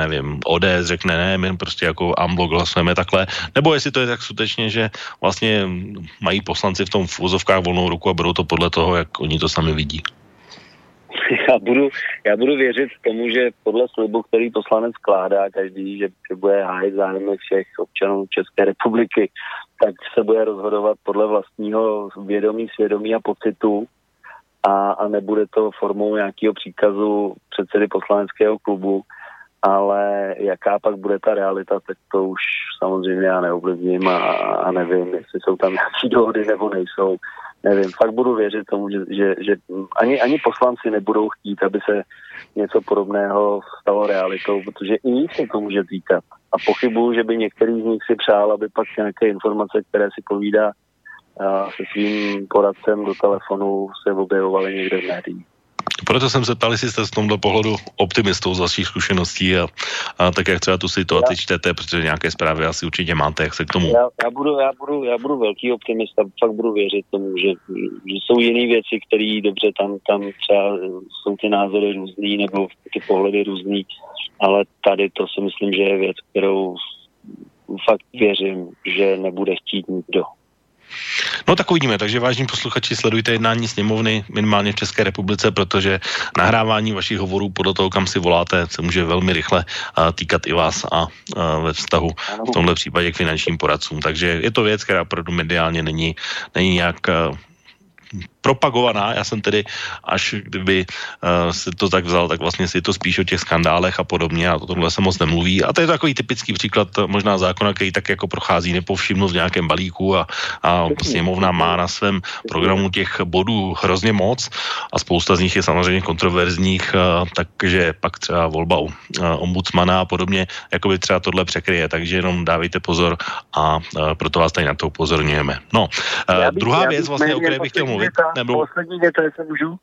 nevím, ODS řekne, ne, my prostě jako amblok hlasujeme takhle. Nebo jestli to je tak skutečně, že vlastně mají poslanci v tom v úzovkách volnou ruku a budou to podle toho, jak oni to sami vidí. Já budu věřit tomu, že podle slibu, který poslanec skládá každý, že bude hájit zájmy všech občanů České republiky, tak se bude rozhodovat podle vlastního vědomí, svědomí a pocitu a nebude to formou nějakého příkazu předsedy poslaneckého klubu. Ale jaká pak bude ta realita, tak to už samozřejmě já neovlivním a nevím, jestli jsou tam nějaké dohody nebo nejsou. Nevím, fakt budu věřit tomu, že ani poslanci nebudou chtít, aby se něco podobného stalo realitou, protože i jich se to může týkat. A pochybuju, že by některý z nich si přál, aby pak nějaké informace, které si povídá se svým poradcem do telefonu, se objevovaly někde v médiích. Proto jsem se ptal, jestli jste z tomto pohledu optimistou z vašich zkušeností a tak, jak třeba tu situaci čtete, protože nějaké zprávy asi určitě máte, jak se k tomu... Já budu velký optimista, fakt budu věřit tomu, že jsou jiné věci, které dobře tam třeba jsou ty názory různý nebo ty pohledy různý, ale tady to si myslím, že je věc, kterou fakt věřím, že nebude chtít nikdo. No tak uvidíme, takže vážní posluchači, sledujte jednání sněmovny minimálně v České republice, protože nahrávání vašich hovorů podle toho, kam si voláte, se může velmi rychle týkat i vás a ve vztahu v tomhle případě k finančním poradcům. Takže je to věc, která opravdu mediálně není nějak propagovaná. Já jsem tedy, až kdyby se to tak vzal, tak vlastně si to spíš o těch skandálech a podobně a tohle se moc nemluví. A to je takový typický příklad možná zákona, který tak jako prochází nepovšimnu v nějakém balíku a sněmovna má na svém programu těch bodů hrozně moc a spousta z nich je samozřejmě kontroverzních, takže pak třeba volba ombudsmana a podobně, jako by třeba tohle překryje, takže jenom dávejte pozor a proto vás tady na to upozorňujeme. No, druhá věc vlastně, o které bych chtěl mluvit. Poslední věta, jestli můžu,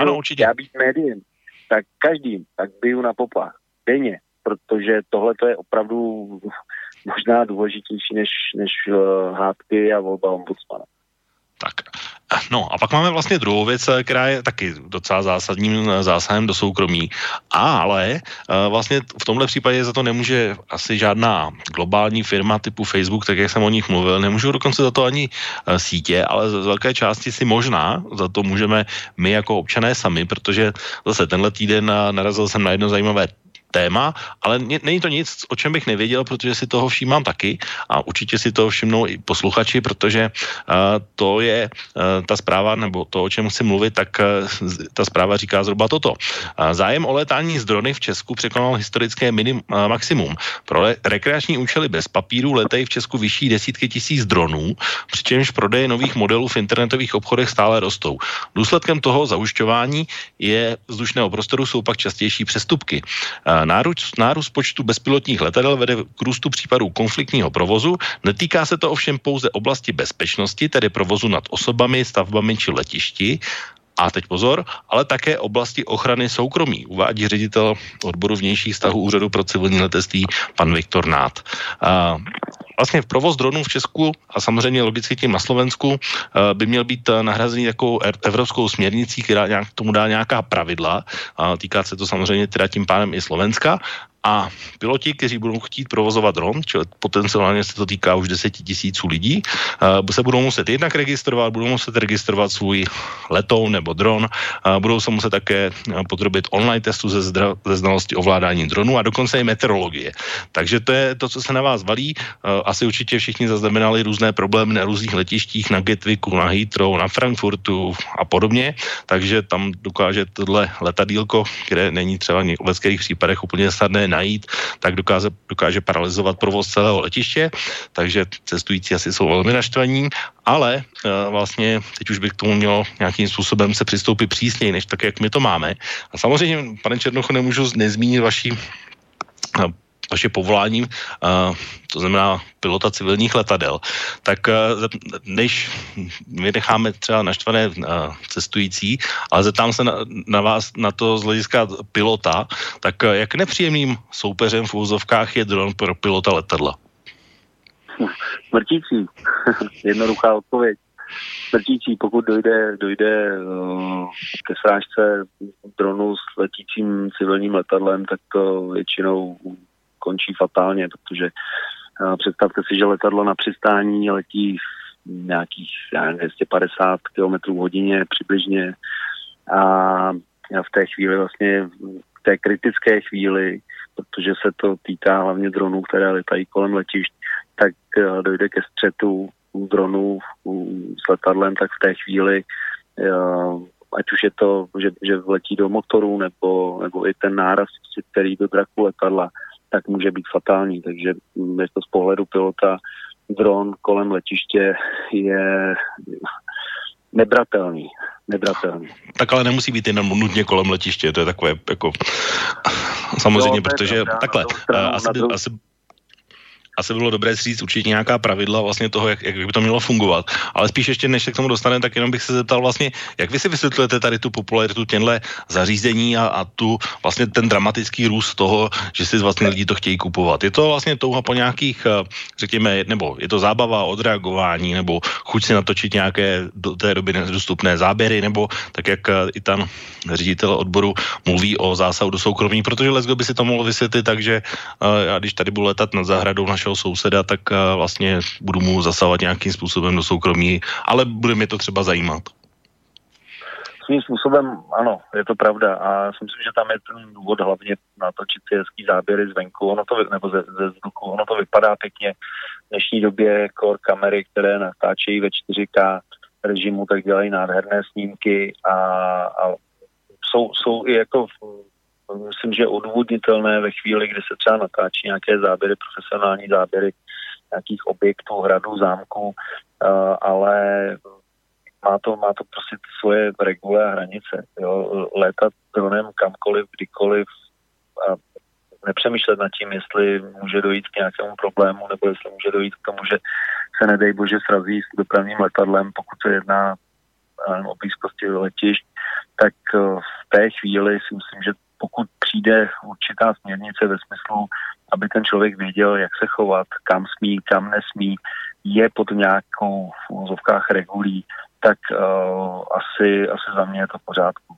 ano, já být médiem. tak každým tak biju na poplach denně, protože tohle to je opravdu možná důležitější než hádky a volba ombudsmana. Tak, no a pak máme vlastně druhou věc, která je taky docela zásadním zásahem do soukromí, ale vlastně v tomhle případě za to nemůže asi žádná globální firma typu Facebook, tak jak jsem o nich mluvil, nemůžou dokonce za to ani sítě, ale z velké části si možná za to můžeme my jako občané sami, protože zase tenhle týden narazil jsem na jedno zajímavé téma, ale není to nic, o čem bych nevěděl, protože si toho všímám taky a určitě si toho všimnou i posluchači, protože to je ta zpráva, nebo to, o čem chci mluvit, tak ta zpráva říká zhruba toto. Zájem o létání z drony v Česku překonal historické maximum. Pro rekreační účely bez papíru letají v Česku vyšší desítky tisíc dronů, přičemž prodeje nových modelů v internetových obchodech stále rostou. Důsledkem toho zahušťování je vzdušného prostoru jsou pak častější přestupky. Nárůst počtu bezpilotních letadel vede k růstu případů konfliktního provozu. Netýká se to ovšem pouze oblasti bezpečnosti, tedy provozu nad osobami, stavbami či letišti. A teď pozor, ale také oblasti ochrany soukromí, uvádí ředitel odboru vnějších vztahů Úřadu pro civilní letectví pan Viktor Nát. Vlastně provoz dronů v Česku a samozřejmě logicky tím na Slovensku by měl být nahrazený takovou evropskou směrnicí, která k tomu dá nějaká pravidla. Týká se to samozřejmě teda tím pádem i Slovenska. A piloti, kteří budou chtít provozovat dron, čili potenciálně se to týká už 10 000 lidí, se budou muset jednak registrovat, budou muset registrovat svůj letoun nebo dron, budou se muset také podrobit online testu ze znalosti ovládání dronu a dokonce i meteorologie. Takže to je to, co se na vás valí. Asi určitě všichni zaznamenali různé problémy na různých letištích, na Gatwicku, na Heathrow, na Frankfurtu a podobně, takže tam dokáže tohle letadílko, které není třeba ve kterých případech úplně snadné najít, tak dokáže paralyzovat provoz celého letiště, takže cestující asi jsou velmi naštvaní, ale vlastně teď už by k tomu mělo nějakým způsobem se přistoupit přísněji, než tak, jak my to máme. A samozřejmě, pane Černochu, nemůžu nezmínit vaše povolání, to znamená pilota civilních letadel, tak než my necháme třeba naštvané cestující, ale zeptám se na vás na to z hlediska pilota, tak jak nepříjemným soupeřem v úvozovkách je dron pro pilota letadla? Smrtící. Jednoduchá odpověď. Smrtící, pokud dojde ke srážce dronu s letícím civilním letadlem, tak to většinou končí fatálně, protože představte si, že letadlo na přistání letí nějakých 250 km/h přibližně a v té chvíli vlastně, v té kritické chvíli, protože se to týká hlavně dronů, které letají kolem letišť, tak dojde ke střetu dronů s letadlem, tak v té chvíli ať už je to, že letí do motoru nebo i ten náraz, který do draku letadla, tak může být fatální. Takže je to z pohledu pilota dron kolem letiště je nebratelný. Tak ale nemusí být jenom nutně kolem letiště, to je takové jako samozřejmě, protože takhle asi bylo dobré říct určitě nějaká pravidla vlastně toho, jak by to mělo fungovat. Ale spíš ještě, než se k tomu dostaneme, tak jenom bych se zeptal vlastně, jak vy si vysvětlujete tady tu popularitu těchto zařízení a tu vlastně ten dramatický růst toho, že si vlastně lidi to chtějí kupovat. Je to vlastně touha po nějakých, řekněme, nebo je to zábava, odreagování, nebo chuť si natočit nějaké do té doby nedostupné záběry, nebo tak, jak i tam ředitel odboru mluví o zásahu do soukromí, protože lesko by si to mohlo vysvětlit, takže já když tady budu letat nad zahradou souseda, tak vlastně budu mu zasahovat nějakým způsobem do soukromí, ale bude mě to třeba zajímat. Svým způsobem ano, je to pravda a myslím, že tam je ten důvod hlavně natočit si hezký záběry zvenku, ze vzduchu, ono to vypadá pěkně. V dnešní době core kamery, které natáčejí ve 4K režimu, tak dělají nádherné snímky a jsou i jako myslím, že odůvodnitelné ve chvíli, kdy se třeba natáčí nějaké záběry, profesionální záběry nějakých objektů, hradů, zámků, ale má to prostě svoje regule a hranice. Jo? Létat dronem kamkoliv, kdykoliv a nepřemýšlet nad tím, jestli může dojít k nějakému problému, nebo jestli může dojít k tomu, že se nedej bože srazí s dopravním letadlem, pokud se jedná o blízkosti letišť, tak v té chvíli si myslím, že pokud přijde určitá směrnice ve smyslu, aby ten člověk věděl, jak se chovat, kam smí, kam nesmí, je pod nějakou v úzovkách regulí, tak asi za mě je to v pořádku.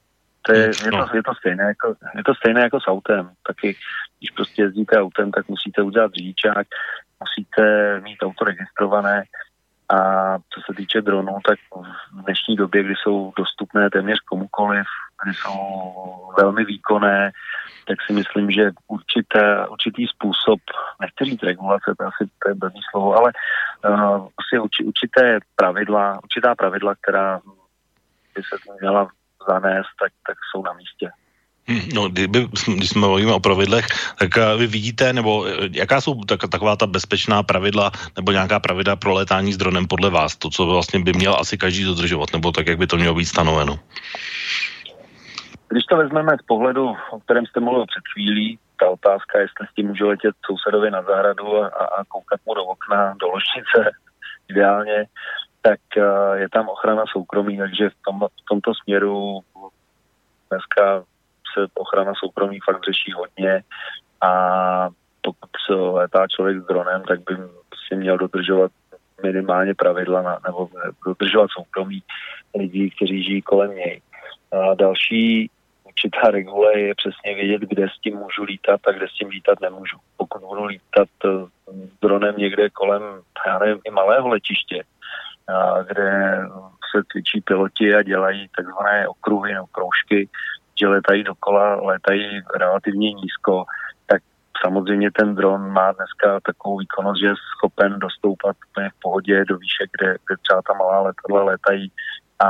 Je to stejné jako s autem. Taky, když prostě jezdíte autem, tak musíte udělat řidičák, musíte mít auto registrované. A co se týče dronů, tak v dnešní době, kdy jsou dostupné téměř komukoliv, kdy jsou velmi výkonné, tak si myslím, že určitý způsob, nechci říct regulace, to je blbý slovo, ale asi určitá pravidla, která by se měla zanést, tak jsou na místě. No, když jsme mluvíme o pravidlech, tak vy vidíte, nebo jaká jsou taková ta bezpečná pravidla, nebo nějaká pravidla pro létání s dronem podle vás, to, co vlastně by měl asi každý dodržovat, nebo tak, jak by to mělo být stanoveno? Když to vezmeme z pohledu, o kterém jste mluvil před chvílí, ta otázka, jestli s tím může letět sousedovi na zahradu a koukat mu do okna, do ložnice, ideálně, tak je tam ochrana soukromí, takže v tomto směru dneska se ochrana soukromí fakt řeší hodně a pokud se létá člověk s dronem, tak by si měl dodržovat minimálně pravidla nebo dodržovat soukromí lidí, kteří žijí kolem něj. A další určitá regule je přesně vědět, kde s tím můžu lítat a kde s tím lítat nemůžu. Pokud budu lítat s dronem někde kolem, já nevím, i malého letiště, kde se cvičí piloti a dělají takzvané okruhy nebo kroužky, že letají dokola, letají relativně nízko, tak samozřejmě ten dron má dneska takovou výkonnost, že je schopen dostoupat v pohodě do výše, kde třeba ta malá letadla letají a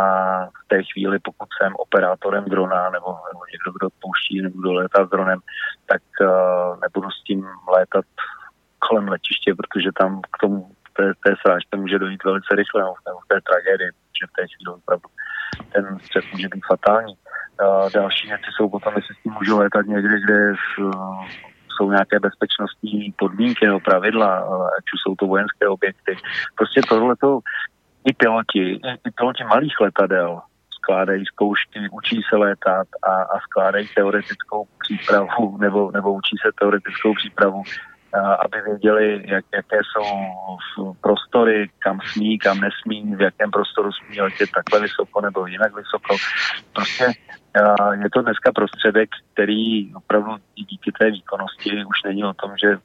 v té chvíli, pokud jsem operátorem drona nebo někdo, kdo pouští, nebudu létat s dronem, tak nebudu s tím létat kolem letiště, protože tam k tomu té srážce může dojít velice rychle nebo v té tragédii, protože v té chvíli opravdu ten střet může být fatální. Další věci jsou potom, jestli s tím můžu létat někde, kde jsou nějaké bezpečnostní podmínky nebo pravidla, ať už jsou to vojenské objekty. Prostě tohleto i piloti malých letadel skládají zkoušky, učí se létat a skládají teoretickou přípravu nebo učí se teoretickou přípravu, aby věděli, jaké jsou prostory, kam smí, kam nesmí, v jakém prostoru smí letět takhle vysoko nebo jinak vysoko. Prostě je to dneska prostředek, který opravdu díky té výkonnosti už není o tom, že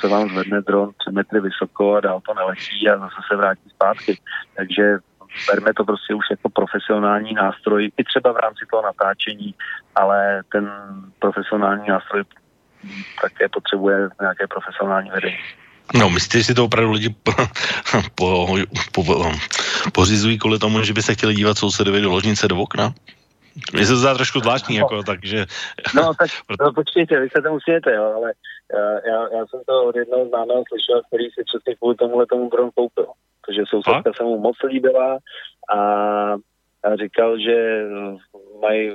se vám zvedne dron 3 metry vysoko a dál to neletí a zase se vrátí zpátky. Takže berme to prostě už jako profesionální nástroj, i třeba v rámci toho natáčení, ale ten profesionální nástroj také potřebuje nějaké profesionální vedení. No, myslíte, že si to opravdu lidi pořizují kvůli tomu, že by se chtěli dívat sousedovi do ložnice, do okna? Mně se to zdá trošku zvláštní, jako takže... No, tak počkejte, vy se to musíte, jo, ale já jsem to od jednoho známého slyšel, který si přesně kvůli tomu dron koupil, protože sousedka se mu moc líbila a říkal, že mají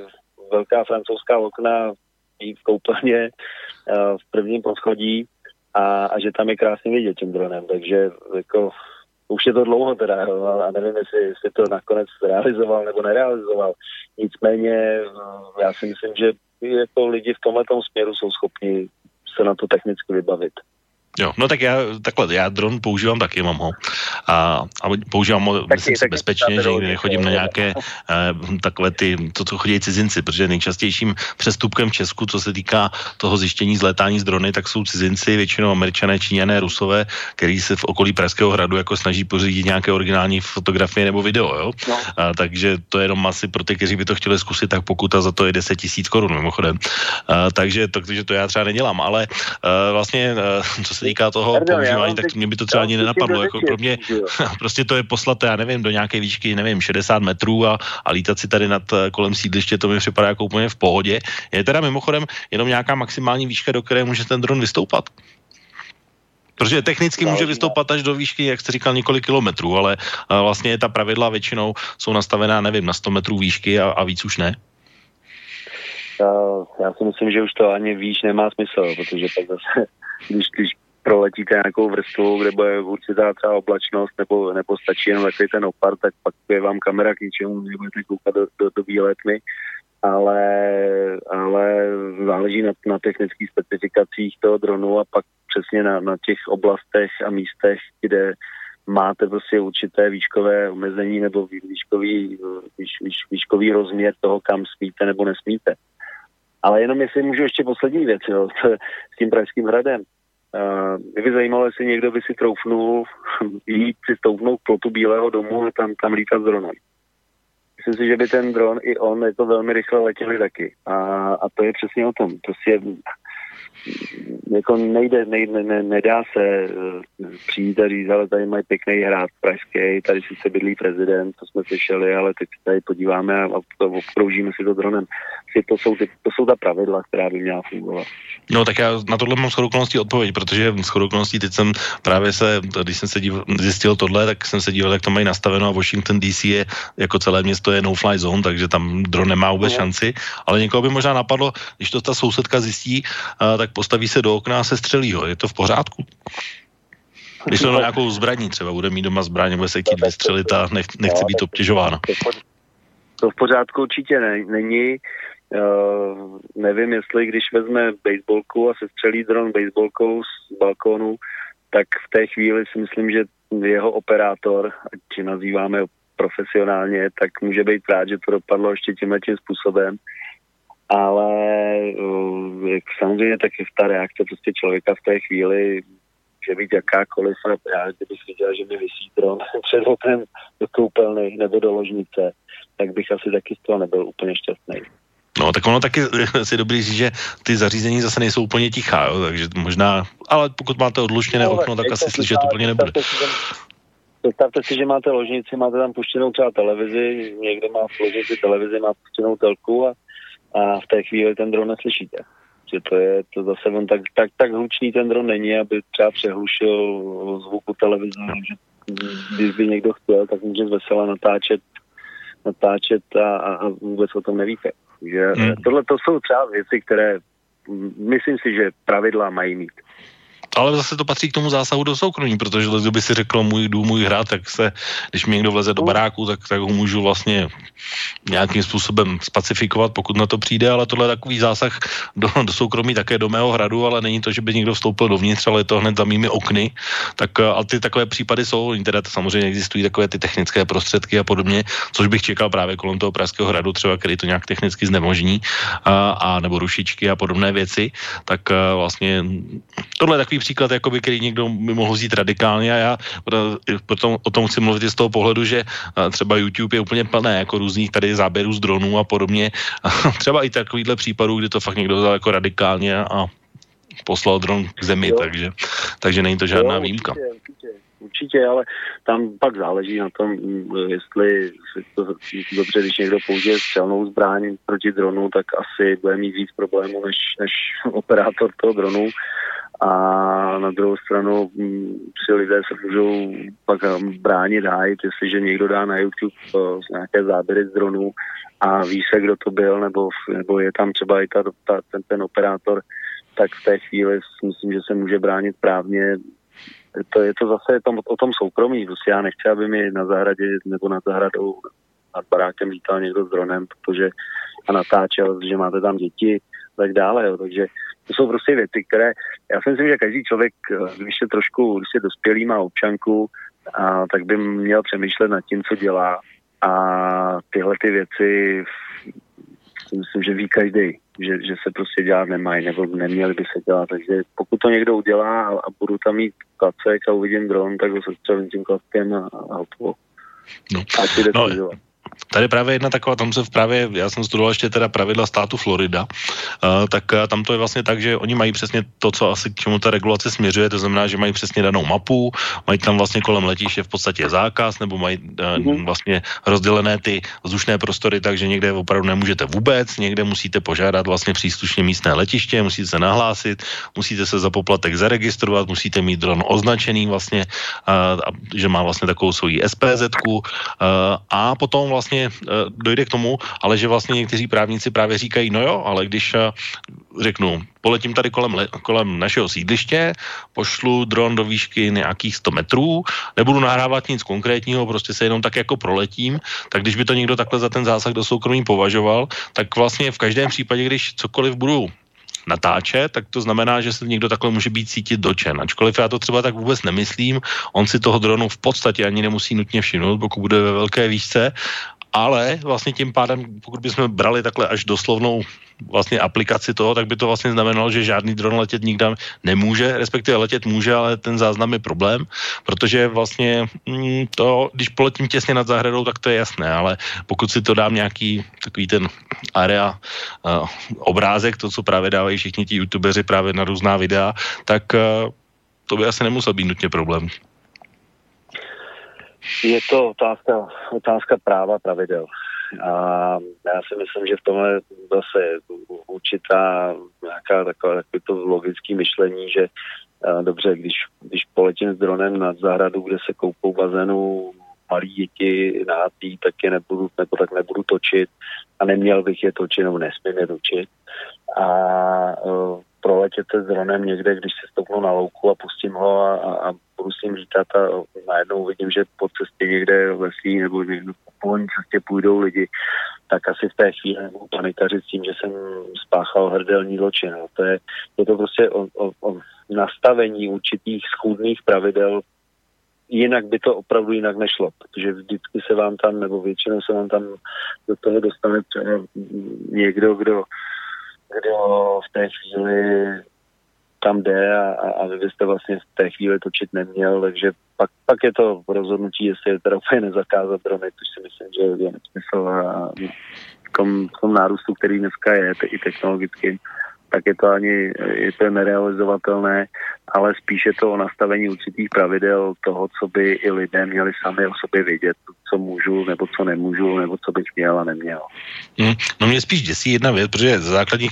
velká francouzská okna v koupelně v prvním poschodí a že tam je krásně vidět tím dronem, takže jako už je to dlouho teda a nevím, jestli to nakonec realizoval nebo nerealizoval. Nicméně já si myslím, že jako lidi v tomhletom směru jsou schopni se na to technicky vybavit. Jo, no tak já dron používám taky, mám ho. A používám ho, myslím si, bezpečně, že nikdy nechodím na nějaké takové ty, co chodí cizinci, protože nejčastějším přestupkem v Česku, co se týká toho zjištění zlétání z drony, tak jsou cizinci, většinou Američané, Číňané, Rusové, který se v okolí Pražského hradu jako snaží pořídit nějaké originální fotografie nebo video, jo? No. Takže to je jenom asi pro ty, kteří by to chtěli zkusit, tak pokuta za to je 10 000 korun, mimochodem. Takže to já třeba nedělám, ale vlastně, co se týká toho používání, tak mě by to třeba ani nenapadlo. Jako pro mě prostě to je poslat, já nevím, do nějaké výšky, nevím, 60 metrů a lítat si tady nad kolem sídliště, to mi připadá jako úplně v pohodě. Je teda mimochodem jenom nějaká maximální výška, do které může ten dron vystoupat? Protože technicky může vystoupat až do výšky, jak jste říkal, několik kilometrů, ale vlastně ta pravidla většinou jsou nastavená, nevím, na 100 metrů výšky a víc už ne. Já si myslím, že už to ani výš nemá smysl, protože tak zase, když proletíte nějakou vrstvu, kde bude určitá třeba oblačnost, nebo stačí jenom takový ten opar, tak pak je vám kamera k ničemu, nebudete koukat do bílé tmy. ale záleží na technických specifikacích toho dronu a pak přesně na těch oblastech a místech, kde máte prostě určité výškové omezení nebo výškový rozměr toho, kam smíte nebo nesmíte. Ale jenom jestli můžu ještě poslední věc, jo, s tím Pražským hradem. Mě by zajímalo, jestli někdo by si troufnul jít přistoupnout k plotu Bílého domu a tam lítat s dronem. Myslím si, že by ten dron i on, je to velmi rychle letěli taky. A to je přesně o tom. Prostě jako nedá se přijít a říct, ale tady mají pěkný hrad pražský, tady sice bydlí prezident, to jsme slyšeli, ale teď tady podíváme a obkroužíme si to dronem. To jsou ta pravidla, která by měla fungovat. No tak já na tohle mám shodou okolností odpověď, protože shodou okolností teď jsem právě zjistil tohle, tak jsem se díval, jak to mají nastaveno a Washington DC je jako celé město je no-fly zone, takže tam dron nemá vůbec šanci, ale někoho by možná napadlo, když to ta sousedka zjistí, tak postaví se do okna a se střelí ho. Je to v pořádku? Když to na nějakou zbraní třeba, bude mít doma zbraň, bude se chtít vystřelit a nechce být obtěžována. To v pořádku určitě není. Nevím, jestli když vezme baseballku a se střelí dron baseballkou z balkónu, tak v té chvíli si myslím, že jeho operátor, ať si nazýváme profesionálně, tak může být rád, že to dopadlo ještě tímhletím způsobem. Ale samozřejmě taky ta reakce prostě člověka v té chvíli, že být jakákoliv, a já kdybych viděl, že mi visí dron před oknem do koupelny nebo do ložnice, tak bych asi taky z toho nebyl úplně šťastný. No, tak ono taky si dobrý říct, že ty zařízení zase nejsou úplně tichá, jo, takže možná, ale pokud máte odluštěné okno, tak asi slyšet úplně nebude. Představte si, že máte ložnici, máte tam puštěnou třeba televizi, někdo má v ložnici televizi, má puštěnou telku a v té chvíli ten dron neslyšíte. Že to zase on tak hlučný ten dron není, aby třeba přehlušil zvuku televize. Když by někdo chtěl, tak může vesela natáčet a vůbec o tom nevíte. Že tohle to jsou třeba věci, které myslím si, že pravidla mají mít. Ale zase to patří k tomu zásahu do soukromí, protože kdo by si řekl můj dům, můj hrad, tak se, když mi někdo vleze do baráku, tak ho můžu vlastně nějakým způsobem spacifikovat, pokud na to přijde, ale tohle je takový zásah do soukromí také do mého hradu, ale není to, že by někdo vstoupil dovnitř, ale je to hned za mými okny. Tak a ty takové případy jsou, teda samozřejmě existují takové ty technické prostředky a podobně, což bych čekal právě kolem toho Pražského hradu, třeba který to nějak technicky znemožní a nebo rušičky a podobné věci, tak vlastně tohle je takový příklad, jakoby, který někdo by mohl vzít radikálně a já potom o tom chci mluvit z toho pohledu, že třeba YouTube je úplně plné jako různých tady záběrů z dronů a podobně. A třeba i takovýhle případů, kdy to fakt někdo vzal jako radikálně a poslal dron k zemi, takže není to žádná výjimka. Určitě, ale tam pak záleží na tom, jestli dobře, když někdo použije střelnou zbraň proti dronu, tak asi bude mít víc problémů než operátor toho dronu. A na druhou stranu si lidé se můžou pak bránit, hájit, jestliže někdo dá na YouTube nějaké záběry z dronů a ví se, kdo to byl, nebo je tam třeba i ten operátor, tak v té chvíli myslím, že se může bránit právně. Je to zase o tom soukromí. Prostě já nechci, aby mi na zahradě nebo nad zahradou, nad barákem lítal někdo s dronem, protože a natáčel, že máte tam děti a tak dále. Jo. Takže to jsou prostě věci, které, já si myslím, že každý člověk, když je dospělý, má občanku, tak by měl přemýšlet nad tím, co dělá. A tyhle ty věci, myslím, že ví každý, že se prostě dělat nemají, nebo neměli by se dělat. Takže pokud to někdo udělá a budu tam mít klacek a uvidím dron, tak ho sestřelím tím klackem a hotovo. A ty jde to dělat. Tady právě jedna taková, já jsem studoval ještě teda pravidla státu Florida, tak tam to je vlastně tak, že oni mají přesně to, co asi k čemu ta regulace směřuje, to znamená, že mají přesně danou mapu, mají tam vlastně kolem letiště v podstatě zákaz, nebo mají vlastně rozdělené ty vzdušné prostory, takže někde opravdu nemůžete vůbec, někde musíte požádat vlastně příslušně místné letiště, musíte se nahlásit, musíte se za poplatek zaregistrovat, musíte mít dron označený vlastně, že má vlastně takovou svoji SPZ-ku a potom vlastně dojde k tomu, ale že vlastně někteří právníci právě říkají, no jo, ale když řeknu, poletím tady kolem našeho sídliště, pošlu dron do výšky nějakých 100 metrů, nebudu nahrávat nic konkrétního, prostě se jenom tak jako proletím, tak když by to někdo takhle za ten zásah do soukromí považoval, tak vlastně v každém případě, když cokoliv budu natáče, tak to znamená, že se někdo takhle může být cítit dočen. Ačkoliv já to třeba tak vůbec nemyslím, on si toho dronu v podstatě ani nemusí nutně všimnout, pokud bude ve velké výšce, ale vlastně tím pádem, pokud bychom brali takhle až doslovnou vlastně aplikaci toho, tak by to vlastně znamenalo, že žádný dron letět nikde nemůže, respektive letět může, ale ten záznam je problém, protože vlastně to, když poletím těsně nad zahradou, tak to je jasné, ale pokud si to dám nějaký takový ten area obrázek, to, co právě dávají všichni ti youtubeři právě na různá videa, tak to by asi nemusel být nutně problém. Je to otázka práva pravidel. A já si myslím, že v tomhle zase je určitá nějaká takové to logické myšlení, že dobře, když poletím s dronem nad zahradu, kde se koupou bazénu malí děti nahátý, tak je nebudu, nebo tak nebudu točit a neměl bych je točit, nebo nesmím je točit. A proletěte s dronem někde, když se stoupnu na louku a pustím ho a budu s ním lítat a najednou vidím, že po cestě někde v lesí nebo někde po cestě půjdou lidi, tak asi v té chvíli nebudu panikařit s tím, že jsem spáchal hrdelní zločin. Je to prostě o nastavení určitých schůdných pravidel, jinak by to opravdu jinak nešlo, protože vždycky se vám tam, nebo většinou se vám tam do toho dostane někdo, kdo v té chvíli tam jde a vy byste vlastně v té chvíli točit neměl, takže pak je to rozhodnutí, jestli je teda úplně nezakázat drony, což si myslím, že je nesmysl a v tom nárůstu, který dneska je, i technologicky, tak je to nerealizovatelné, ale spíše to o nastavení určitých pravidel toho, co by i lidé měli sami o sobě vědět, co můžu nebo co nemůžu, nebo co bych měl a neměl. No mě spíš děsí jedna věc, protože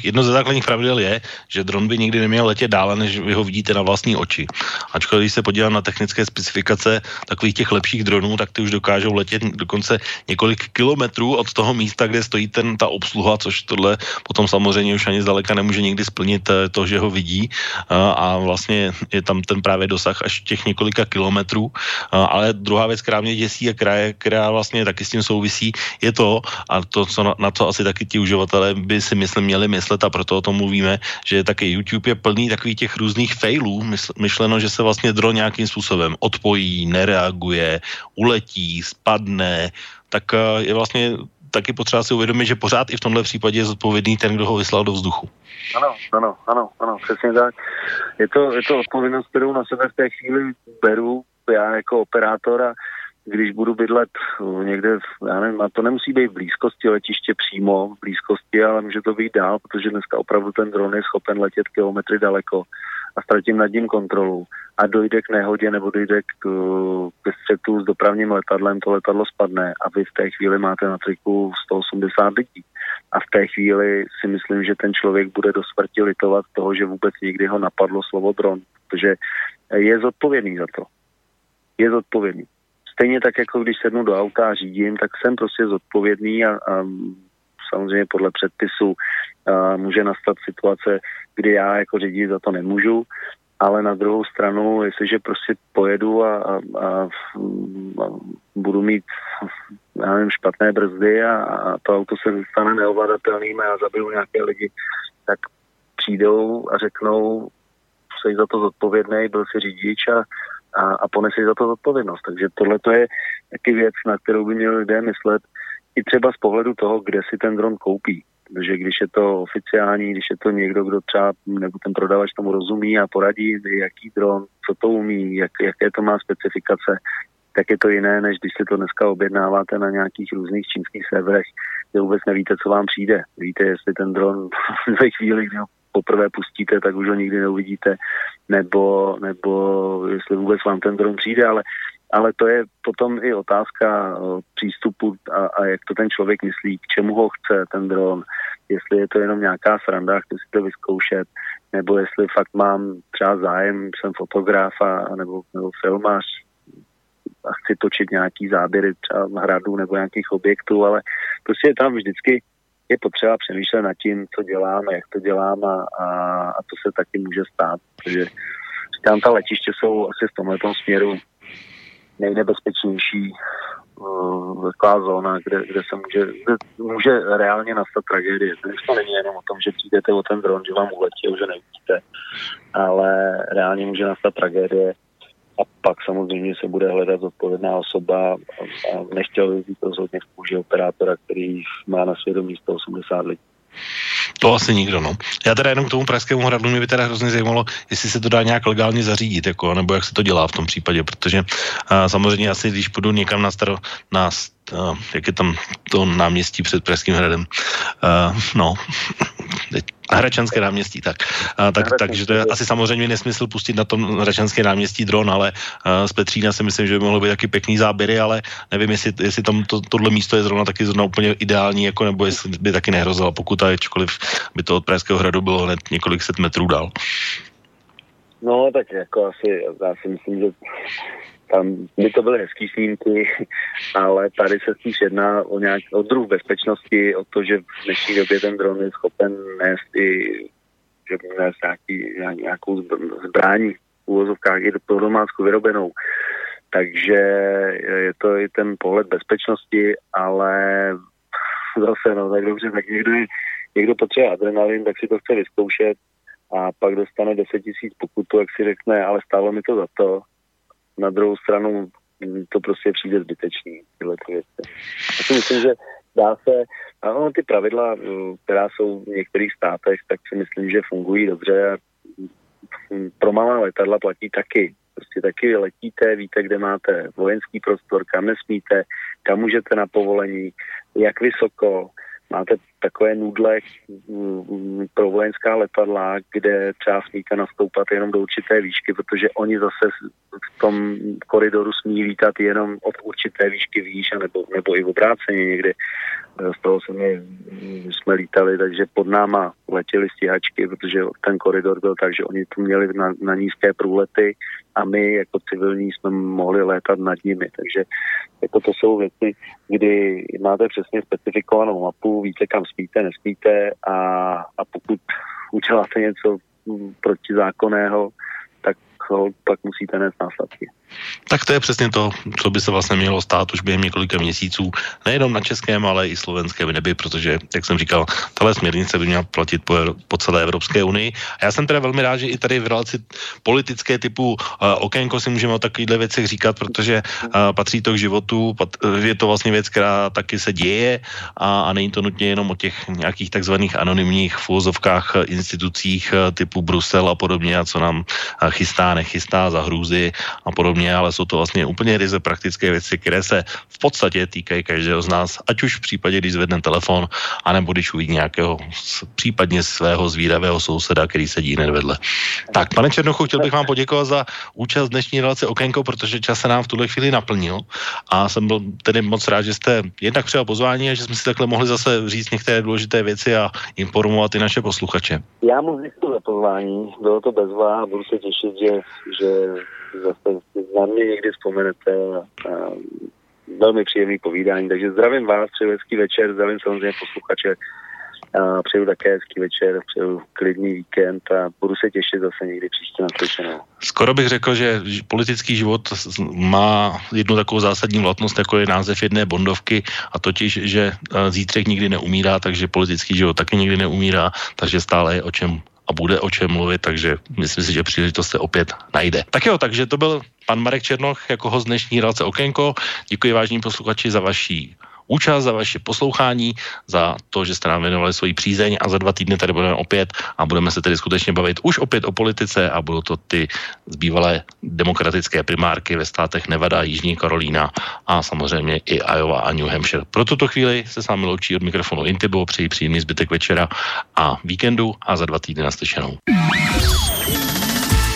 jedno ze základních pravidel je, že dron by nikdy neměl letět dále, než vy ho vidíte na vlastní oči. Ačkoliv když se podívám na technické specifikace takových těch lepších dronů, tak ty už dokážou letět dokonce několik kilometrů od toho místa, kde stojí ta obsluha, což tohle potom samozřejmě už ani zdaleka nemůže nikdy splnit to, že ho vidí a vlastně je tam ten právě dosah až těch několika kilometrů, ale druhá věc, která mě děsí a která vlastně taky s tím souvisí, je to, a to, co na co asi taky ti uživatelé by si měli myslet a proto o tom mluvíme, že taky YouTube je plný takových těch různých failů, myšleno, že se vlastně dron nějakým způsobem odpojí, nereaguje, uletí, spadne, tak je vlastně taky potřeba si uvědomit, že pořád i v tomhle případě je zodpovědný ten, kdo ho vyslal do vzduchu. Ano, přesně tak. Je to odpovědnost, kterou na sebe v té chvíli beru já jako operátor a když budu bydlet někde, já nevím, a to nemusí být v blízkosti letiště přímo, v blízkosti, ale může to být dál, protože dneska opravdu ten dron je schopen letět kilometry daleko a ztratím nad ním kontrolu a dojde k nehodě nebo dojde k střetu s dopravním letadlem, to letadlo spadne a vy v té chvíli máte na triku 180 lidí. A v té chvíli si myslím, že ten člověk bude do smrti litovat toho, že vůbec nikdy ho napadlo slovo dron, protože je zodpovědný za to. Je zodpovědný. Stejně tak, jako když sednu do auta a řídím, tak jsem prostě zodpovědný a samozřejmě podle předpisu může nastat situace, kdy já jako řidič za to nemůžu, ale na druhou stranu, jestliže prostě pojedu a budu mít, já nevím, špatné brzdy a to auto se stane neovladatelným a já zabiju nějaké lidi, tak přijdou a řeknou, jsi za to zodpovědný, byl jsi řidič a poneseš za to zodpovědnost. Takže tohle to je taky věc, na kterou by měli lidé myslet i třeba z pohledu toho, kde si ten dron koupí. Protože když je to oficiální, když je to někdo, kdo třeba, nebo ten prodavač tomu rozumí a poradí, jaký dron, co to umí, jaké to má specifikace, tak je to jiné, než když si to dneska objednáváte na nějakých různých čínských serverech, kde vůbec nevíte, co vám přijde. Víte, jestli ten dron ve chvíli, kdy ho poprvé pustíte, tak už ho nikdy neuvidíte, nebo jestli vůbec vám ten dron přijde, ale to je potom i otázka přístupu a jak to ten člověk myslí, k čemu ho chce ten dron, jestli je to jenom nějaká sranda, chci si to vyzkoušet, nebo jestli fakt mám třeba zájem, jsem fotograf nebo filmář, asi točit nějaký záběry třeba v hradu nebo nějakých objektů, ale prostě tam vždycky je potřeba přemýšlet nad tím, co děláme, jak to děláme a to se taky může stát, protože tam ta letiště jsou asi v tomhletom směru nejnebezpečnější taková zóna, kde se může reálně nastat tragédie. Takže to není jenom o tom, že přijdete o ten dron, že vám uletí a už nevidíte, ale reálně může nastat tragédie a pak samozřejmě se bude hledat zodpovědná osoba a nechtěl bych to rozhodně v kůži operátora, který má na svědomí 180 lidí. To asi nikdo, no. Já teda jenom k tomu Pražskému hradu, mě by teda hrozně zajímalo, jestli se to dá nějak legálně zařídit, jako, nebo jak se to dělá v tom případě, protože samozřejmě asi, když půjdu někam jak je tam to náměstí před Pražským hradem, Hradčanské náměstí, takže to je asi samozřejmě nesmysl pustit na tom Hradčanské náměstí dron, ale z Petřína si myslím, že by mohlo být taky pěkný záběry, ale nevím, jestli tam tohle místo je zrovna taky zrovna úplně ideální, jako, nebo jestli by taky nehrozila pokuta, ačkoliv by to od Pražského hradu bylo hned několik set metrů dál. No, tak jako asi, já si myslím, že tam by to byly hezký snímky, ale tady se spíš jedná o druh bezpečnosti, o to, že v dnešní době ten dron je schopen nést nějakou zbrání v úvozovkách i pro domácku vyrobenou. Takže je to i ten pohled bezpečnosti, ale zase, no tak dobře, tak někdo potřebuje adrenalin, tak si to chce vyzkoušet a pak dostane 10 000 pokutu, jak si řekne, ale stálo mi to za to. Na druhou stranu to prostě přijde zbytečný, tyhle ty věci. Já si myslím, že dá se, ano, ty pravidla, která jsou v některých státech, tak si myslím, že fungují dobře. Pro malá letadla platí taky. Prostě taky letíte, víte, kde máte vojenský prostor, kam nesmíte, kam můžete na povolení, jak vysoko. Máte takové nudle pro vojenská letadla, kde třeba smíte nastoupat jenom do určité výšky, protože oni zase v tom koridoru smí lítat jenom od určité výšky výš, nebo i v obráceně někdy. Z toho jsme lítali, takže pod náma letěly stíhačky, protože ten koridor byl tak, že oni tu měli na nízké průlety a my jako civilní jsme mohli létat nad nimi. Takže jako to jsou věci, kdy máte přesně specifikovanou mapu, víte, kam smíte, nesmíte a pokud uděláte něco protizákonného, tak musíte nést následky. Tak to je přesně to, co by se vlastně mělo stát už během několika měsíců, nejenom na českém, ale i slovenském nebi, protože, jak jsem říkal, tahle směrnice by měla platit po celé Evropské unii. A já jsem teda velmi rád, že i tady v relaci politické typu Okénko si můžeme o takovýchto věcech říkat, protože patří to k životu, je to vlastně věc, která taky se děje a není to nutně jenom o těch nějakých takzvaných anonymních fúzovkách, institucích typu Brusel a podobně, a co nám chystá, nechystá za hrůzy a podobně. Ale jsou to vlastně úplně ryze praktické věci, které se v podstatě týkají každého z nás, ať už v případě, když zvedne telefon, anebo když uvidí nějakého, případně svého zvídavého souseda, který sedí hned vedle. Tak, pane Černochu, chtěl bych vám poděkovat za účast dnešní relace Okénko, protože čas se nám v tuhle chvíli naplnil a jsem byl tedy moc rád, že jste jednak přijal pozvání a že jsme si takhle mohli zase říct některé důležité věci a informovat i naše posluchače. Já moc děkuji za pozvání, bylo to bezvá, budu se těšit, že zase na mě někdy vzpomenete a velmi příjemný povídání, takže zdravím vás, přeju hezký večer, zdravím samozřejmě posluchače a přeju také hezký večer, přeju klidný víkend a budu se těšit zase někdy příště naslyšenou. Skoro bych řekl, že politický život má jednu takovou zásadní vlastnost, jako je název jedné bondovky, a totiž, že zítřek nikdy neumírá, takže politický život taky nikdy neumírá, takže stále je o čem a bude o čem mluvit, takže myslím si, že příležitost se opět najde. Tak jo, takže to byl pan Marek Černoch jako host dnešní relace Okénko. Děkuji, vážní posluchači, za vaši účast, za vaše poslouchání, za to, že jste nám věnovali svoji přízeň, a za 2 týdny tady budeme opět a budeme se tedy skutečně bavit už opět o politice a budou to ty zbývalé demokratické primárky ve státech Nevada, Jižní Karolína a samozřejmě i Iowa a New Hampshire. Pro tuto chvíli se s námi loučí od mikrofonu Intibo, přeji příjemný zbytek večera a víkendu a za 2 týdny naslyšenou.